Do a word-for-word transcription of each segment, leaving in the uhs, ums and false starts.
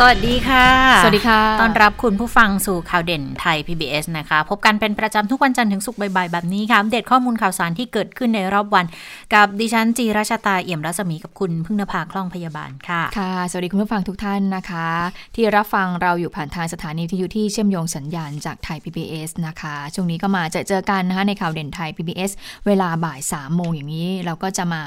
สวัสดีค่ะสวัสดีค่ะต้อนรับคุณผู้ฟังสู่ข่าวเด่นไทย พี บี เอส นะคะพบกันเป็นประจำทุกวันจันทร์ถึงศุกร์บ่ายๆแบบนี้ค่ะอัปเดตข้อมูลข่าวสารที่เกิดขึ้นในรอบวันกับดิฉันจีราชตาเอี่ยมรัศมีกับคุณพึ่งนภาคล่องพยาบาลค่ะค่ะสวัสดีคุณผู้ฟังทุกท่านนะคะที่รับฟังเราอยู่ผ่านทางสถานีวิทยุที่เชื่อมโยงสัญญาณจากไทย พี บี เอส นะคะช่วงนี้ก็มาเจอเจอกันนะคะในข่าวเด่นไทย พี บี เอส เวลาบ่ายสามโมงอย่างนี้เราก็จะมา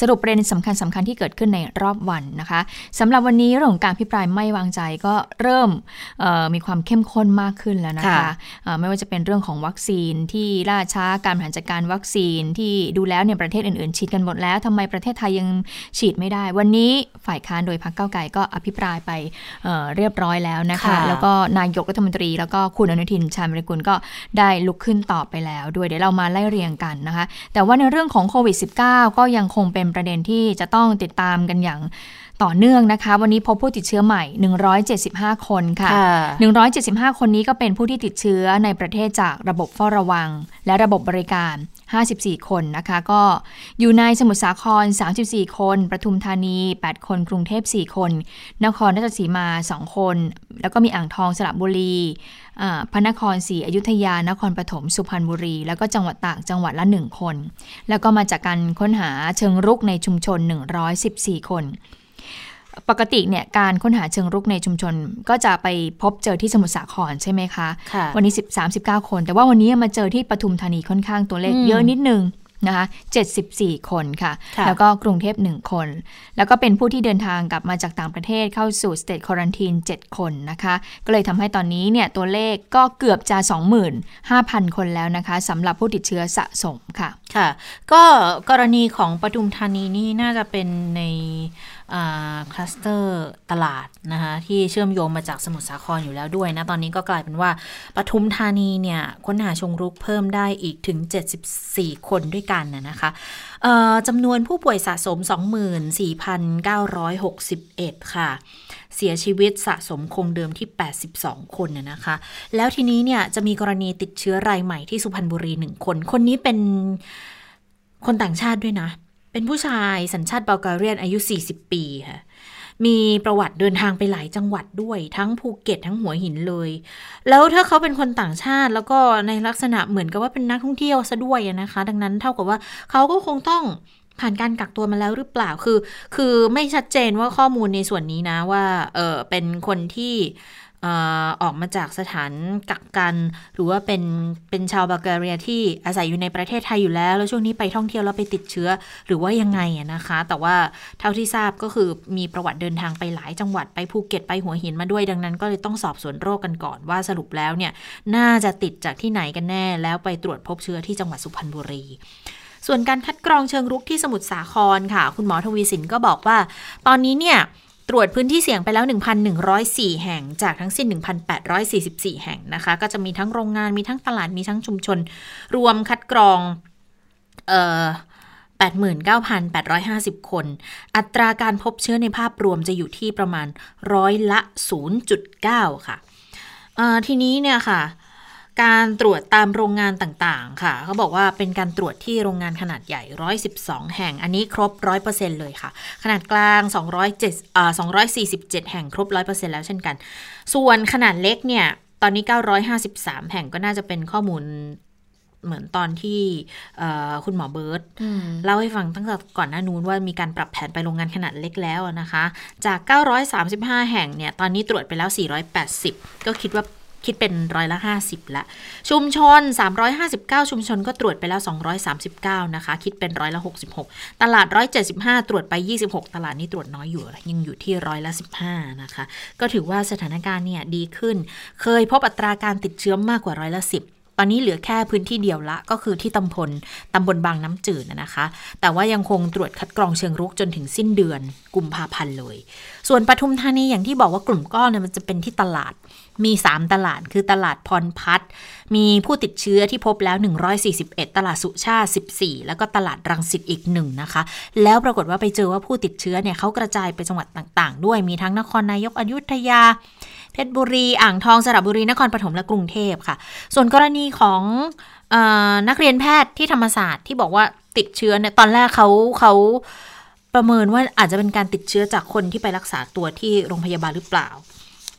สรุปประเด็นสำคัญสำคัญที่เกิดขึ้นในรอบวันนะคะสำหรับวันนี้เรื่องการพิปรายไม่วางใจก็เริ่มมีความเข้มข้นมากขึ้นแล้วนะคะไม่ว่าจะเป็นเรื่องของวัคซีนที่ล่าช้าการบริหารจัดการวัคซีนที่ดูแล้วเนี่ยประเทศอื่นๆฉีดกันหมดแล้วทำไมประเทศไทยยังฉีดไม่ได้วันนี้ฝ่ายค้านโดยพรรคก้าวไกลก็อภิปรายไป เอ่อ เรียบร้อยแล้วนะคะแล้วก็นายกรัฐมนตรีแล้วก็คุณอนุทินชาญวิรากูลก็ได้ลุกขึ้นตอบไปแล้วด้วยเดี๋ยวเรามาไล่เรียงกันนะคะแต่ว่าในเรื่องของโควิด สิบเก้า ก็ยังคงเป็นประเด็นที่จะต้องติดตามกันอย่างต่อเนื่องนะคะวันนี้พบผู้ติดเชื้อใหม่หนึ่งร้อยเจ็ดสิบห้าคนค่ะหนึ่งร้อยเจ็ดสิบห้าคนนี้ก็เป็นผู้ที่ติดเชื้อในประเทศจากระบบเฝ้าระวังและระบบบริการห้าสิบสี่คนนะคะก็อยู่ในสมุทรสาครสามสิบสี่คนปทุมธานีแปดคนกรุงเทพสี่คนนครราชสีมาสองคนแล้วก็มีอ่างทองสระบุรีพระนครศรีอยุธยานครปฐมสุพรรณบุรีแล้วก็จังหวัดตากจังหวัดละหนึ่งคนแล้วก็มาจากการค้นหาเชิงรุกในชุมชนหนึ่งร้อยสิบสี่คนปกติเนี่ยการค้นหาเชิงรุกในชุมชนก็จะไปพบเจอที่สมุทรสาครใช่ไหมคะวันนี้สิบสาม สิบเก้าคนแต่ว่าวันนี้มาเจอที่ปทุมธานีค่อนข้างตัวเลขเยอะนิดนึงนะคะเจ็ดสิบสี่คนค่ะแล้วก็กรุงเทพหนึ่งคนแล้วก็เป็นผู้ที่เดินทางกลับมาจากต่างประเทศเข้าสู่สเตทควอรันทีนเจ็ดคนนะคะก็เลยทำให้ตอนนี้เนี่ยตัวเลขก็เกือบจะ สองหมื่นห้าพัน คนแล้วนะคะสำหรับผู้ติดเชื้อสะสมค่ะค่ะก็กรณีของปทุมธานีนี่น่าจะเป็นในคลัสเตอร์ตลาดนะคะที่เชื่อมโยงมาจากสมุทรสาครอยู่แล้วด้วยนะตอนนี้ก็กลายเป็นว่าปทุมธานีเนี่ยค้นหาเชิงรุกเพิ่มได้อีกถึงเจ็ดสิบสี่คนด้วยกันนะคะจำนวนผู้ป่วยสะสม สองหมื่นสี่พันเก้าร้อยหกสิบเอ็ด ค่ะเสียชีวิตสะสมคงเดิมที่แปดสิบสองคนนะคะแล้วทีนี้เนี่ยจะมีกรณีติดเชื้อรายใหม่ที่สุพรรณบุรีหนึ่งคนคนนี้เป็นคนต่างชาติด้วยนะเป็นผู้ชายสัญชาติบัลแกเรียอายุสี่สิบปีค่ะมีประวัติเดินทางไปหลายจังหวัดด้วยทั้งภูเก็ตทั้งหัวหินเลยแล้วถ้าเขาเป็นคนต่างชาติแล้วก็ในลักษณะเหมือนกับว่าเป็นนักท่องเที่ยวซะด้วยนะคะดังนั้นเท่ากับว่าเขาก็คงต้องผ่านการกักตัวมาแล้วหรือเปล่าคือคือไม่ชัดเจนว่าข้อมูลในส่วนนี้นะว่าเออเป็นคนที่ออกมาจากสถานกักกันหรือว่าเป็นเป็นชาวบัลแกเรียที่อาศัยอยู่ในประเทศไทยอยู่แล้วแล้วช่วงนี้ไปท่องเที่ยวแล้วไปติดเชื้อหรือว่ายังไงนะคะแต่ว่าเท่าที่ทราบก็คือมีประวัติเดินทางไปหลายจังหวัดไปภูเก็ตไปหัวหินมาด้วยดังนั้นก็เลยต้องสอบสวนโรคกันก่อนว่าสรุปแล้วเนี่ยน่าจะติดจากที่ไหนกันแน่แล้วไปตรวจพบเชื้อที่จังหวัดสุพรรณบุรีส่วนการคัดกรองเชิงรุกที่สมุทรสาครค่ะคุณหมอทวีสินก็บอกว่าตอนนี้เนี่ยตรวจพื้นที่เสี่ยงไปแล้ว หนึ่งพันหนึ่งร้อยสี่ แห่งจากทั้งสิ้น หนึ่งพันแปดร้อยสี่สิบสี่ แห่งนะคะก็จะมีทั้งโรงงานมีทั้งตลาดมีทั้งชุมชนรวมคัดกรองเอ่อ แปดหมื่นเก้าพันแปดร้อยห้าสิบ คนอัตราการพบเชื้อในภาพรวมจะอยู่ที่ประมาณร้อยละ ศูนย์จุดเก้า ค่ะเอ่อทีนี้เนี่ยค่ะการตรวจตามโรงงานต่างๆค่ะเขาบอกว่าเป็นการตรวจที่โรงงานขนาดใหญ่หนึ่งร้อยสิบสองแห่งอันนี้ครบ หนึ่งร้อยเปอร์เซ็นต์ เลยค่ะขนาดกลางสองร้อยเจ็ดอ่าสองร้อยสี่สิบเจ็ดแห่งครบ หนึ่งร้อยเปอร์เซ็นต์ แล้วเช่นกันส่วนขนาดเล็กเนี่ยตอนนี้เก้าร้อยห้าสิบสามแห่งก็น่าจะเป็นข้อมูลเหมือนตอนที่คุณหมอเบิร์ตเล่าให้ฟังตั้งแต่ก่อนหน้านู้นว่ามีการปรับแผนไปโรงงานขนาดเล็กแล้วนะคะจากเก้าร้อยสามสิบห้าแห่งเนี่ยตอนนี้ตรวจไปแล้วสี่ร้อยแปดสิบก็คิดว่าคิดเป็นร้อยละห้าสิบละชุมชนสามร้อยห้าสิบเก้าชุมชนก็ตรวจไปแล้วสองร้อยสามสิบเก้านะคะคิดเป็นร้อยละหกสิบหกตลาดหนึ่งร้อยเจ็ดสิบห้าตรวจไปยี่สิบหกตลาดนี้ตรวจน้อยอยู่ยังอยู่ที่ร้อยละสิบห้านะคะก็ถือว่าสถานการณ์เนี่ยดีขึ้นเคยพบอัตราการติดเชื้อมากกว่าร้อยละสิบตอนนี้เหลือแค่พื้นที่เดียวละก็คือที่ตำบลตำบลบางน้ำจืดนะคะแต่ว่ายังคงตรวจคัดกรองเชิงรุกจนถึงสิ้นเดือนกุมภาพันธ์เลยส่วนปทุมธานีอย่างที่บอกว่ากลุ่มก้อนเนี่ยมันจะเป็นที่ตลาด มีสามตลาดคือตลาดพรพัฒน์มีผู้ติดเชื้อที่พบแล้วหนึ่งร้อยสี่สิบเอ็ดตลาดสุชาติสิบสี่แล้วก็ตลาดรังสิตอีกหนึ่งนะคะแล้วปรากฏว่าไปเจอว่าผู้ติดเชื้อเนี่ยเขากระจายไปจังหวัดต่างๆด้วยมีทั้งนครนายกอยุธยาเพชรบุรีอ่างทองสระบุรีนครปฐมและกรุงเทพค่ะส่วนกรณีของเอ่อนักเรียนแพทย์ที่ธรรมศาสตร์ที่บอกว่าติดเชื้อเนี่ยตอนแรกเขาเขาประเมินว่าอาจจะเป็นการติดเชื้อจากคนที่ไปรักษาตัวที่โรงพยาบาลหรือเปล่า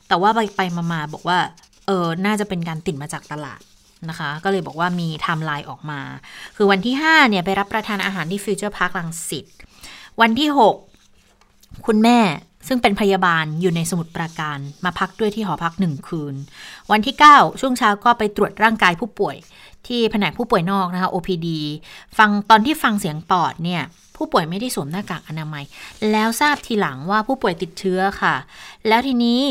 แต่ว่าไปไปมาๆบอกว่าเออน่าจะเป็นการติดมาจากตลาดนะคะก็เลยบอกว่ามีไทม์ไลน์ออกมาคือวันที่ห้าเนี่ยไปรับประทานอาหารที่ฟิวเจอร์พาร์ครังสิตวันที่หกคุณแม่ซึ่งเป็นพยาบาลอยู่ในสมุทรปราการมาพักด้วยที่หอพักหนึ่งคืนวันที่เก้าช่วงเช้าก็ไปตรวจร่างกายผู้ป่วยที่แผนกผู้ป่วยนอกนะคะ โอ พี ดี ฟังตอนที่ฟังเสียงปอดเนี่ยผู้ป่วยไม่ได้สวมหน้ากากอนามัยแล้วทราบทีหลังว่าผู้ป่วยติดเชื้อค่ะแล้วทีนี้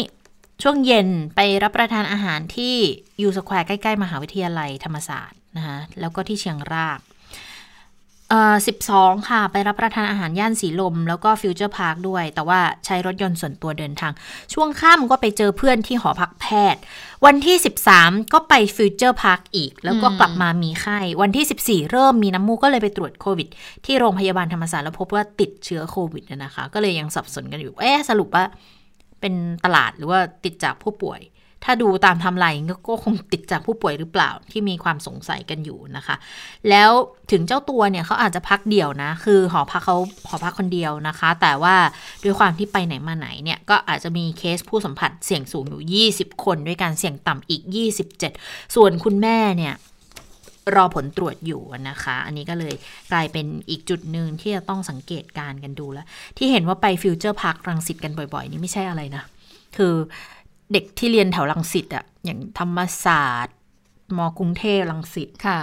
ช่วงเย็นไปรับประทานอาหารที่ยูสแควร์ใกล้ๆมหาวิทยาลัยธรรมศาสตร์นะคะแล้วก็ที่เชียงรากเอ่อสิบสองค่ะไปรับประทานอาหารย่านสีลมแล้วก็ฟิวเจอร์พาร์คด้วยแต่ว่าใช้รถยนต์ส่วนตัวเดินทางช่วงค่ำก็ไปเจอเพื่อนที่หอพักแพทย์วันที่สิบสามก็ไปฟิวเจอร์พาร์คอีกแล้วก็กลับมามีไข้วันที่สิบสี่เริ่มมีน้ำมูกก็เลยไปตรวจโควิดที่โรงพยาบาลธรรมศาสตร์แล้วพบว่าติดเชื้อโควิดนะคะก็เลยยังสับสนกันอยู่เอ๊ะสรุปว่าเป็นตลาดหรือว่าติดจากผู้ป่วยถ้าดูตามไทม์ไลน์ก็คงติดจากผู้ป่วยหรือเปล่าที่มีความสงสัยกันอยู่นะคะแล้วถึงเจ้าตัวเนี่ยเขาอาจจะพักเดี่ยวนะคือหอพักเขาหอพักคนเดียวนะคะแต่ว่าด้วยความที่ไปไหนมาไหนเนี่ยก็อาจจะมีเคสผู้สัมผัสเสี่ยงสูงอยู่ยี่สิบคนด้วยการเสี่ยงต่ำอีกยี่สิบเจ็ดส่วนคุณแม่เนี่ยรอผลตรวจอยู่นะคะอันนี้ก็เลยกลายเป็นอีกจุดหนึ่งที่จะต้องสังเกตการกันดูแล้วที่เห็นว่าไปฟิวเจอร์พาร์ครังสิตกันบ่อยๆนี่ไม่ใช่อะไรนะคือเด็กที่เรียนแถวรังสิตอ่ะอย่างธรรมศาสตร์มกรุงเทพรังสิตค่ะ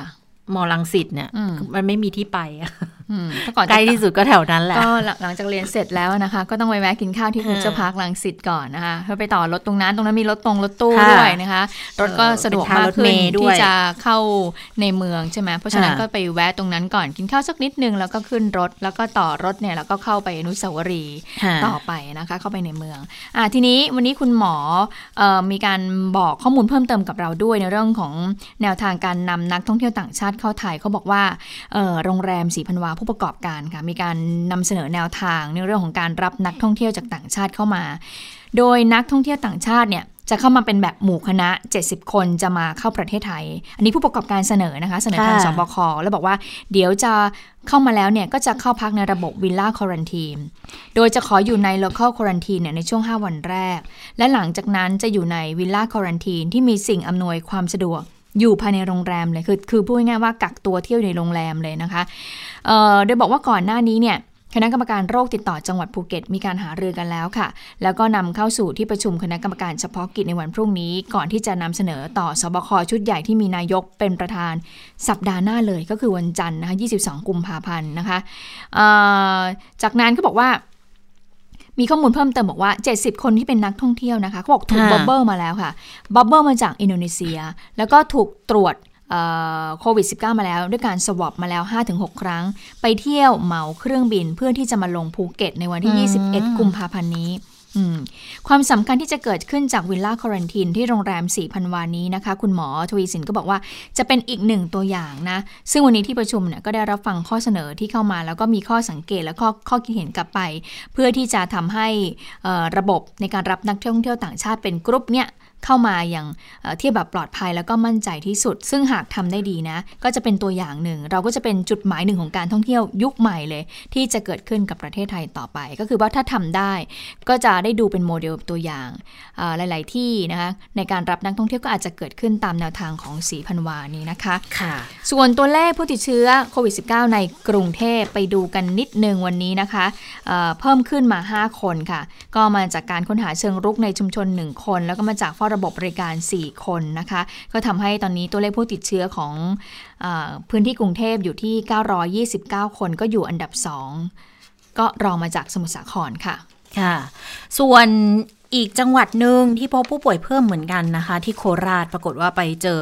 มรังสิตเนี่ยมันไม่มีที่ไปใกล้ที่สุดก็แถวนั้นแหละก็หลังจากเรียนเสร็จแล้วนะคะก็ต้องไปแวะกินข้าวที่ฟิวเจอร์พาร์ครังสิตก่อนนะคะเพื่อไปต่อรถตรงนั้นตรงนั้นมีรถตรงรถตู้ด้วยนะคะรถก็สะดวกมากขึ้นที่จะเข้าในเมืองใช่ไหมเพราะฉะนั้นก็ไปแวะตรงนั้นก่อนกินข้าวสักนิดนึงแล้วก็ขึ้นรถแล้วก็ต่อรถเนี่ยแล้วก็เข้าไปอนุสาวรีย์ต่อไปนะคะเข้าไปในเมืองอ่ะทีนี้วันนี้คุณหมอมีการบอกข้อมูลเพิ่มเติมกับเราด้วยในเรื่องของแนวทางการนำนักท่องเที่ยวต่างชาติเข้าไทยเขาบอกว่าโรงแรมสีพันวาผู้ประกอบการค่ะมีการนำเสนอแนวทางในเรื่องของการรับนักท่องเที่ยวจากต่างชาติเข้ามาโดยนักท่องเที่ยวต่างชาติเนี่ยจะเข้ามาเป็นแบบหมู่คณะเจ็ดสิบคนจะมาเข้าประเทศไทยอันนี้ผู้ประกอบการเสนอนะคะเสนอทางสบคแล้วบอกว่าเดี๋ยวจะเข้ามาแล้วเนี่ยก็จะเข้าพักในระบบวิลล่าควอรันทีนโดยจะขออยู่ใน local quarantine เนี่ยในช่วงห้าวันแรกและหลังจากนั้นจะอยู่ในวิลล่าควอรันทีนที่มีสิ่งอำนวยความสะดวกอยู่ภายในโรงแรมเลยคือคือพูดง่ายๆว่ากักตัวเที่ยวในโรงแรมเลยนะคะเอ่อโดยบอกว่าก่อนหน้านี้เนี่ยคณะกรรมการโรคติดต่อจังหวัดภูเก็ตมีการหารือกันแล้วค่ะแล้วก็นำเข้าสู่ที่ประชุมคณะกรรมการเฉพาะกิจในวันพรุ่งนี้ก่อนที่จะนำเสนอต่อสบคชุดใหญ่ที่มีนายกเป็นประธานสัปดาห์หน้าเลยก็คือวันจันทร์นะคะยี่สิบสองกุมภาพันธ์นะคะเอ่อจากนั้นก็บอกว่ามีข้อมูลเพิ่มเติมบอกว่าเจ็ดสิบคนที่เป็นนักท่องเที่ยวนะคะเขาบอกถูกบับเบิ้ลมาแล้วค่ะบับเบิ้ลมาจากอินโดนีเซียแล้วก็ถูกตรวจโควิด สิบเก้า มาแล้วด้วยการสวอปมาแล้ว ห้าถึงหก ครั้งไปเที่ยวเหมาเครื่องบินเพื่อที่จะมาลงภูเก็ตในวันที่ ยี่สิบเอ็ด กุมภาพันธ์นี้ความสำคัญที่จะเกิดขึ้นจากวิลล่าควอรันทีนที่โรงแรมสีพันวานี้นะคะคุณหมอทวีสินก็บอกว่าจะเป็นอีกหนึ่งตัวอย่างนะซึ่งวันนี้ที่ประชุมเนี่ยก็ได้รับฟังข้อเสนอที่เข้ามาแล้วก็มีข้อสังเกตและข้อข้อคิดเห็นกลับไปเพื่อที่จะทำให้ระบบในการรับนักท่องเที่ยวต่างชาติเป็นกรุ๊ปเนี่ยเข้ามาอย่างเทียบแบบปลอดภัยแล้วก็มั่นใจที่สุดซึ่งหากทำได้ดีนะก็จะเป็นตัวอย่างหนึ่งเราก็จะเป็นจุดหมายหนึ่งของการท่องเที่ยวยุคใหม่เลยที่จะเกิดขึ้นกับประเทศไทยต่อไปก็คือว่าถ้าทำได้ก็จะได้ดูเป็นโมเดลตัวอย่างหลายๆที่นะคะในการรับนักท่องเที่ยวก็อาจจะเกิดขึ้นตามแนวทางของสีพันวานี้นะคะค่ะส่วนตัวเลขผู้ติดเชื้อโควิด สิบเก้า ในกรุงเทพไปดูกันนิดนึงวันนี้นะคะเพิ่มขึ้นมาห้าคนค่ะก็มาจากการค้นหาเชิงรุกในชุมชนหนึ่งคนแล้วก็มาจากระบบบริการสี่คนนะคะก็ทำให้ตอนนี้ตัวเลขผู้ติดเชื้อของเอ่อพื้นที่กรุงเทพอยู่ที่เก้าร้อยยี่สิบเก้าคนก็อยู่อันดับสองก็รองมาจากสมุทรสาครค่ะค่ะส่วนอีกจังหวัดหนึ่งที่พบผู้ป่วยเพิ่มเหมือนกันนะคะที่โคราชปรากฏว่าไปเจอ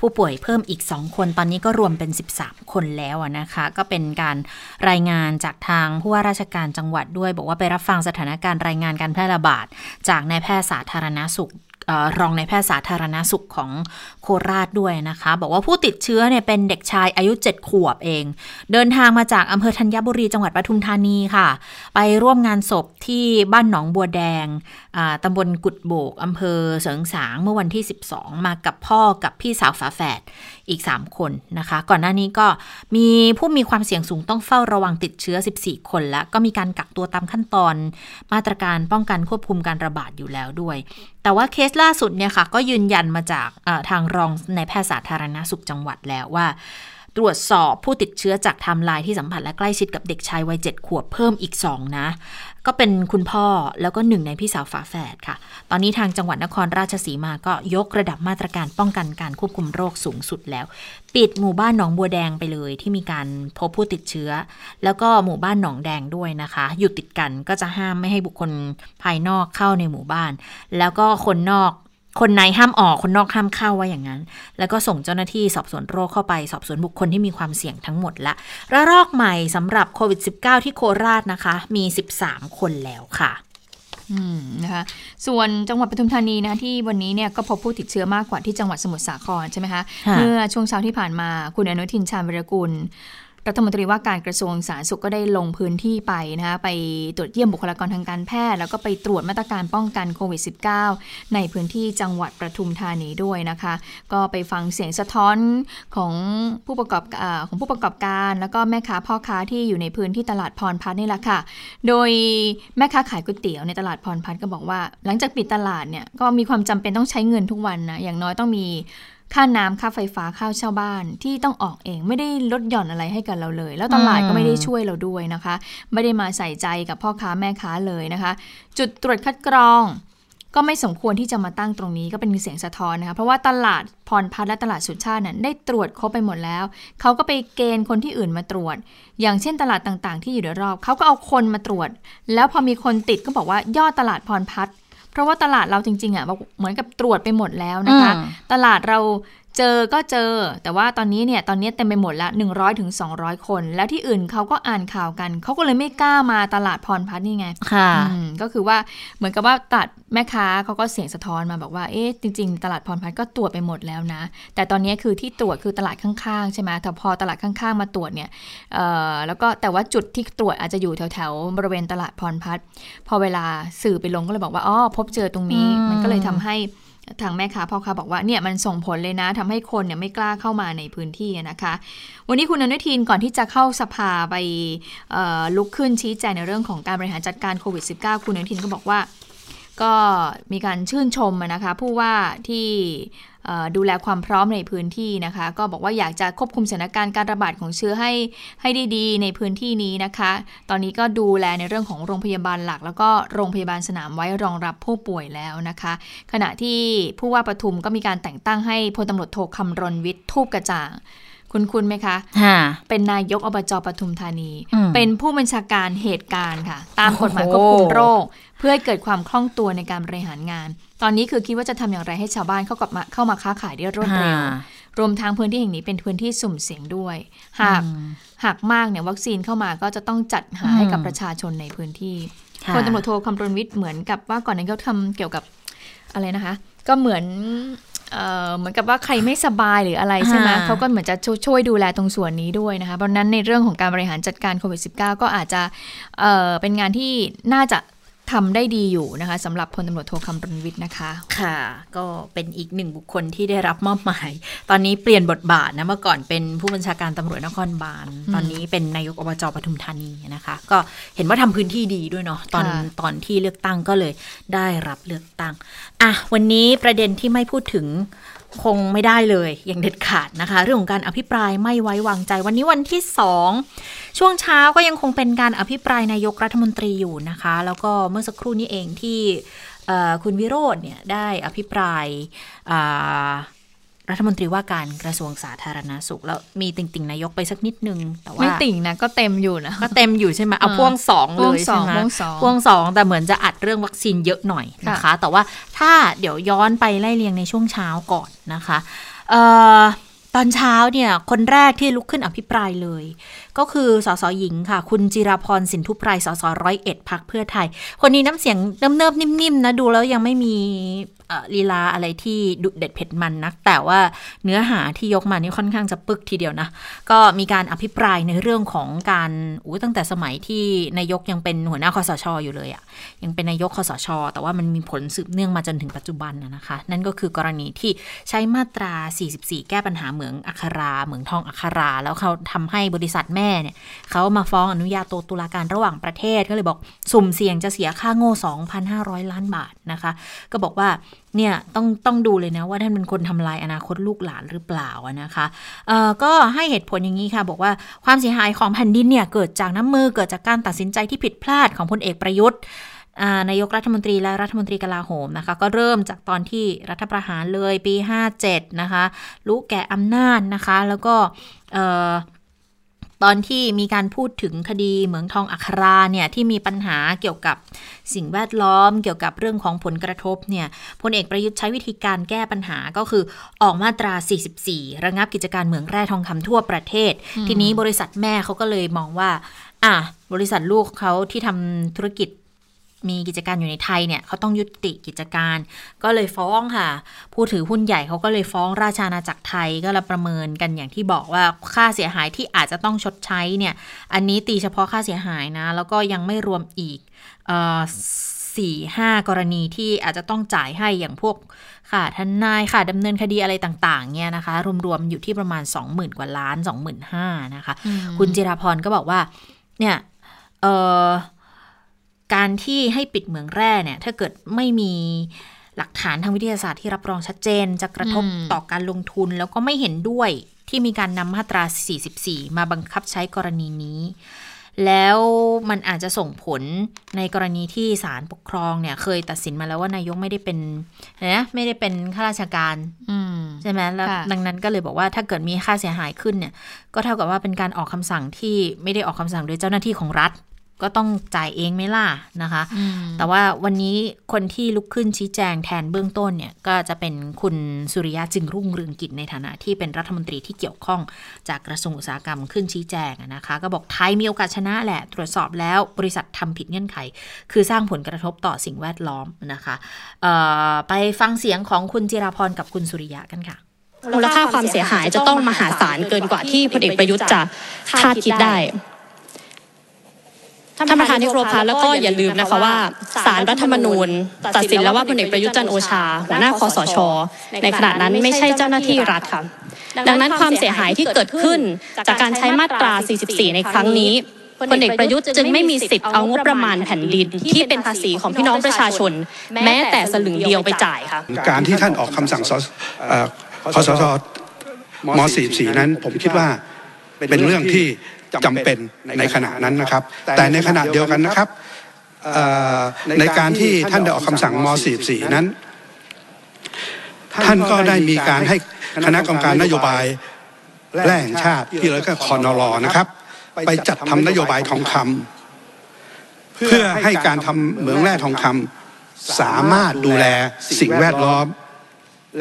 ผู้ป่วยเพิ่มอีกสองคนตอนนี้ก็รวมเป็นสิบสามคนแล้วนะคะก็เป็นการรายงานจากทางผู้ว่าราชการจังหวัดด้วยบอกว่าไปรับฟังสถานการณ์รายงานการแพร่ระบาดจากนายแพทย์สาธารณสุข รองนายแพทย์สาธารณสุขของโคราชด้วยนะคะบอกว่าผู้ติดเชื้อเนี่ยเป็นเด็กชายอายุเจ็ดขวบเองเดินทางมาจากอำเภอธัญบุรีจังหวัดปทุมธานีค่ะไปร่วมงานศพที่บ้านหนองบัวแดงตำบลกุดโบกอำเภอเสริงสางเมื่อวันที่สิบสองมากับพ่อกับพี่สาวฝาแฝดอีกสามคนนะคะก่อนหน้านี้ก็มีผู้มีความเสี่ยงสูงต้องเฝ้าระวังติดเชื้อสิบสี่คนแล้วก็มีการกักตัวตามขั้นตอนมาตรการป้องกันควบคุมการระบาดอยู่แล้วด้วยแต่ว่าเคสล่าสุดเนี่ยค่ะก็ยืนยันมาจากทางรองนายแพทย์สาธารณสุขจังหวัดแล้วว่าตรวจสอบผู้ติดเชื้อจากไทม์ไลน์ที่สัมผัสและใกล้ชิดกับเด็กชายวัยเจ็ดขวบเพิ่มอีกสองนะก็เป็นคุณพ่อแล้วก็หนึ่งในพี่สาวฝาแฝดค่ะตอนนี้ทางจังหวัดนครราชสีมาก็ยกระดับมาตรการป้องกันการควบคุมโรคสูงสุดแล้วปิดหมู่บ้านหนองบัวแดงไปเลยที่มีการพบผู้ติดเชื้อแล้วก็หมู่บ้านหนองแดงด้วยนะคะอยู่ติดกันก็จะห้ามไม่ให้บุคคลภายนอกเข้าในหมู่บ้านแล้วก็คนนอกคนในห้ามออกคนนอกห้ามเข้าว่าอย่างนั้นแล้วก็ส่งเจ้าหน้าที่สอบสวนโรคเข้าไปสอบสวนบุคคลที่มีความเสี่ยงทั้งหมดละระลอกใหม่สำหรับโควิด สิบเก้า ที่โคราชนะคะมีสิบสามคนแล้วค่ะอืมนะคะส่วนจังหวัดปทุมธานีนะที่วันนี้เนี่ยก็พบผู้ติดเชื้อมากกว่าที่จังหวัดสมุทรสาครใช่ไหมคะเมื่อช่วงเช้าที่ผ่านมาคุณอนุทินชาญวิรากูลรัฐมนตรีว่าการกระทรวงสาธารณสุขก็ได้ลงพื้นที่ไปนะคะไปตรวจเยี่ยมบุคลากรทางการแพทย์แล้วก็ไปตรวจมาตรการป้องกันโควิด สิบเก้า ในพื้นที่จังหวัดปทุมธานีด้วยนะคะก็ไปฟังเสียงสะท้อนของผู้ประกอบของผู้ประกอบการแล้วก็แม่ค้าพ่อค้าที่อยู่ในพื้นที่ตลาดพรพัฒน์นี่แหละค่ะโดยแม่ค้าขายก๋วยเตี๋ยวในตลาดพรพัฒน์ก็บอกว่าหลังจากปิดตลาดเนี่ยก็มีความจำเป็นต้องใช้เงินทุกวันนะอย่างน้อยต้องมีค่าน้ำค่าไฟฟ้าค่าเช่าบ้านที่ต้องออกเองไม่ได้ลดหย่อนอะไรให้กับเราเลยแล้วตลาดก็ไม่ได้ช่วยเราด้วยนะคะไม่ได้มาใส่ใจกับพ่อค้าแม่ค้าเลยนะคะจุดตรวจคัดกรองก็ไม่สมควรที่จะมาตั้งตรงนี้ก็เป็นเสียงสะท้อนนะคะเพราะว่าตลาดพรพัฒน์และตลาดสุชาตินั้นได้ตรวจครบไปหมดแล้วเขาก็ไปเกณฑ์คนที่อื่นมาตรวจอย่างเช่นตลาดต่างๆที่อยู่รอบเขาก็เอาคนมาตรวจแล้วพอมีคนติดก็บอกว่ายอดตลาดพรพัฒน์เพราะว่าตลาดเราจริงๆอ่ะเหมือนกับตรวจไปหมดแล้วนะคะตลาดเราเจอก็เจอแต่ว่าตอนนี้เนี่ยตอนนี้เต็มไปหมดละ หนึ่งร้อยถึงสองร้อย คนแล้วที่อื่นเขาก็อ่านข่าวกันเขาก็เลยไม่กล้ามาตลาดพรพัฒน์นี่ไงก็คือว่าเหมือนกับว่าตลาดแม่ค้าเขาก็เสียงสะท้อนมาบอกว่าเอ๊ะจริงๆตลาดพรพัฒน์ก็ตรวจไปหมดแล้วนะแต่ตอนนี้คือที่ตรวจคือตลาดข้างๆใช่ไหมแต่พอตลาดข้างๆมาตรวจเนี่ยแล้วก็แต่ว่าจุดที่ตรวจอาจจะอยู่แถวๆบริเวณตลาดพรพัฒน์พอเวลาสื่อไปลงก็เลยบอกว่าอ๋อพบเจอตรงนี้มันก็เลยทำให้ทางแม่ค้าพ่อค้าบอกว่าเนี่ยมันส่งผลเลยนะทำให้คนเนี่ยไม่กล้าเข้ามาในพื้นที่นะคะวันนี้คุณอนุทินก่อนที่จะเข้าสภาไปลุกขึ้นชี้แจงในเรื่องของการบริหารจัดการโควิด สิบเก้า คุณอนุทินก็บอกว่าก็มีการชื่นชมนะคะผู้ว่าที่ดูแลความพร้อมในพื้นที่นะคะก็บอกว่าอยากจะควบคุมสถานการณ์การระบาดของเชื้อให้ให้ได้ดีในพื้นที่นี้นะคะตอนนี้ก็ดูแลในเรื่องของโรงพยาบาลหลักแล้วก็โรงพยาบาลสนามไว้รองรับผู้ป่วยแล้วนะคะขณะที่ผู้ว่าปทุมก็มีการแต่งตั้งให้พลตำรวจโทคำรณวิทย์ทูปกระจ่างคุณคุณไหมคะเป็นนายกอบจปทุมธานีเป็นผู้บัญชาการเหตุการณ์ค่ะตามกฎหมายควบคุมโรคเพื่อให้เกิดความคล่องตัวในการบริหารงานตอนนี้คือคิดว่าจะทำอย่างไรให้ชาวบ้านเข้ากลับมาเข้ามาค้าขายได้รวดเร็วรวมทางพื้นที่แห่งนี้เป็นพื้นที่สุ่มเสี่ยงด้วยหากหากมากเนี่ยวัคซีนเข้ามาก็จะต้องจัดหาให้กับประชาชนในพื้นที่พลตำรวจโทคำรณวิทย์เหมือนกับว่าก่อนหน้านี้เขาทำเกี่ยวกับอะไรนะคะก็เหมือนเอ่อเหมือนกับว่าใครไม่สบายหรืออะไรใช่ไหมเขาก็เหมือนจะช่วยดูแลตรงส่วนนี้ด้วยนะคะเพราะนั้นในเรื่องของการบริหารจัดการโควิด สิบเก้า ก็อาจจะเอ่อเป็นงานที่น่าจะทำได้ดีอยู่นะคะสำหรับพลตำรวจโทคำรณวิทย์นะคะค่ะก็เป็นอีกหนึ่งบุคคลที่ได้รับมอบหมายตอนนี้เปลี่ยนบทบาทนะเมื่อก่อนเป็นผู้บัญชาการตำรวจนครบาลตอนนี้เป็นนายกอบจปทุมธานีนะคะก็เห็นว่าทำพื้นที่ดีด้วยเนาะตอนตอนที่เลือกตั้งก็เลยได้รับเลือกตั้งอ่ะวันนี้ประเด็นที่ไม่พูดถึงคงไม่ได้เลยอย่างเด็ดขาดนะคะเรื่องของการอภิปรายไม่ไว้วางใจวันนี้วันที่สองช่วงเช้าก็ยังคงเป็นการอภิปรายนายกรัฐมนตรีอยู่นะคะแล้วก็เมื่อสักครู่นี้เองที่คุณวิโรจน์เนี่ยได้อภิปรายรัฐมนตรีว่าการกระทรวงสาธารณสุขแล้วมีติ่งๆนายกไปสักนิดนึงแต่ว่าไม่ติ่งนะก็เต็มอยู่นะก็เต็มอยู่ใช่ไหมเอาพ่วงสองเลยใช่ไหมพ่วงสองแต่เหมือนจะอัดเรื่องวัคซีนเยอะหน่อยนะคะแต่ว่าถ้าเดี๋ยวย้อนไปไล่เรียงในช่วงเช้าก่อนนะคะเอ่อตอนเช้าเนี่ยคนแรกที่ลุกขึ้นอภิปรายเลยก็คือสสหญิงค่ะคุณจิราพรสินธุไพรสสร้อยเอ็ดพรรคเพื่อไทยคนนี้น้ำเสียงเนิ่มๆนิ่มๆนะดูแล้วยังไม่มี ลีลาอะไรที่ดุเด็ดเผ็ดมันนักแต่ว่าเนื้อหาที่ยกมานี่ค่อนข้างจะปึกทีเดียวนะก็มีการอภิปรายในเรื่องของการอู้ตั้งแต่สมัยที่นายกยังเป็นหัวหน้าคสช อยู่เลยอ่ะยังเป็นนายกคสชแต่ว่ามันมีผลสืบเนื่องมาจนถึงปัจจุบันนะคะนั่นก็คือกรณีที่ใช้มาตราสี่สิบสี่แก้ปัญหาเหมืองอัคราเหมืองทองอัคราแล้วเขาทำให้บริษัทแม่เนี่ยเขามาฟ้องอนุญาโตตุลาการระหว่างประเทศก็เลยบอกสุ่มเสี่ยงจะเสียค่าโง่ สองพันห้าร้อย ล้านบาทนะคะก็บอกว่าเนี่ยต้องต้องดูเลยนะว่าท่านเป็นคนทำลายอนาคตลูกหลานหรือเปล่านะคะเอ่อก็ให้เหตุผลอย่างนี้ค่ะบอกว่าความเสียหายของแผ่นดินเนี่ยเกิดจากน้ำมือเกิดจากการตัดสินใจที่ผิดพลาดของพลเอกประยุทธ์นายกรัฐมนตรีและรัฐมนตรีกลาโหมนะคะก็เริ่มจากตอนที่รัฐประหารเลยปีห้าเจ็ดนะคะรู้แก่อำนาจนะคะแล้วก็เอ่อตอนที่มีการพูดถึงคดีเหมืองทองอัคราเนี่ยที่มีปัญหาเกี่ยวกับสิ่งแวดล้อมเกี่ยวกับเรื่องของผลกระทบเนี่ยพลเอกประยุทธ์ใช้วิธีการแก้ปัญหาก็คือออกมาตราสี่สิบสี่ระงับกิจการเหมืองแร่ทองคำทั่วประเทศทีนี้บริษัทแม่เขาก็เลยมองว่าอ่ะบริษัทลูกเขาที่ทำธุรกิจมีกิจการอยู่ในไทยเนี่ยเขาต้องยุติกิจการก็เลยฟ้องค่ะผู้ถือหุ้นใหญ่เขาก็เลยฟ้องราชอาณาจักรไทยก็ประเมินกันอย่างที่บอกว่าค่าเสียหายที่อาจจะต้องชดใช้เนี่ยอันนี้ตีเฉพาะค่าเสียหายนะแล้วก็ยังไม่รวมอีกเอ่อ สี่ห้ากรณีที่อาจจะต้องจ่ายให้อย่างพวกค่ะทนายค่ะดำเนินคดีอะไรต่างๆเนี่ยนะคะรวมๆอยู่ที่ประมาณ สองหมื่น กว่าล้าน สองหมื่นห้าพัน นะคะคุณจิราพรก็บอกว่าเนี่ยเอ่อการที่ให้ปิดเหมืองแร่เนี่ยถ้าเกิดไม่มีหลักฐานทางวิทยาศาสตร์ที่รับรองชัดเจนจะกระทบต่อการลงทุนแล้วก็ไม่เห็นด้วยที่มีการนำมาตราสี่สิบสี่มาบังคับใช้กรณีนี้แล้วมันอาจจะส่งผลในกรณีที่ศาลปกครองเนี่ยเคยตัดสินมาแล้วว่านายกไม่ได้เป็นนะไม่ได้เป็นข้าราชการใช่ไหมแล้วดังนั้นก็เลยบอกว่าถ้าเกิดมีค่าเสียหายขึ้นเนี่ยก็เท่ากับว่าเป็นการออกคำสั่งที่ไม่ได้ออกคำสั่งโดยเจ้าหน้าที่ของรัฐก็ต้องจ่ายเองไหมล่ะนะคะแต่ว่าวันนี้คนที่ลุกขึ้นชี้แจงแทนเบื้องต้นเนี่ยก็จะเป็นคุณสุริยะจึงรุ่งเรืองกิจในฐานะที่เป็นรัฐมนตรีที่เกี่ยวข้องจากกระทรวงอุตสาหกรรมขึ้นชี้แจงนะคะก็บอกไทยมีโอกาสชนะแหละตรวจสอบแล้วบริษัททำผิดเงื่อนไขคือสร้างผลกระทบต่อสิ่งแวดล้อมนะคะไปฟังเสียงของคุณจิราพรกับคุณสุริยะกันค่ะมูลค่าความเสียหายจะต้องมหาศาลเกินกว่าที่พลเอกประยุทธ์จะคาดคิดได้ท่านประธานที่ครบคะแล้วก็อย่าลืมนะคะว่าศาลรัฐธรรมนูญตัดสินแล้วว่าพลเอกประยุทธ์จันทร์โอชาหัวหน้าคสชในขณะนั้นไม่ใช่เจ้าหน้าที่รัฐค่ะดังนั้นความเสียหายที่เกิดขึ้นจากการใช้มาตราสี่สิบสี่ในครั้งนี้พลเอกประยุทธ์จึงไม่มีสิทธิ์เอางบประมาณแผ่นดินที่เป็นภาษีของพี่น้องประชาชนแม้แต่สลึงเดียวไปจ่ายค่ะการที่ท่านออกคำสั่งคสชม.สี่สิบสี่นั้นผมคิดว่าเป็นเรื่องที่จำเป็นในขณะนั้นนะครับแต่ในขณะเดียวกันนะครับในการที่ท่านได้ออกคำสั่งม.สี่สิบสี่นั้นท่านก็ได้มีการให้คณะกรรมการนโยบายแห่งชาติที่เรียกว่าคอนรนะครับไปจัดทำนโยบายทองคำเพื่อให้การทำเหมืองแร่ทองคำสามารถดูแลสิ่งแวดล้อม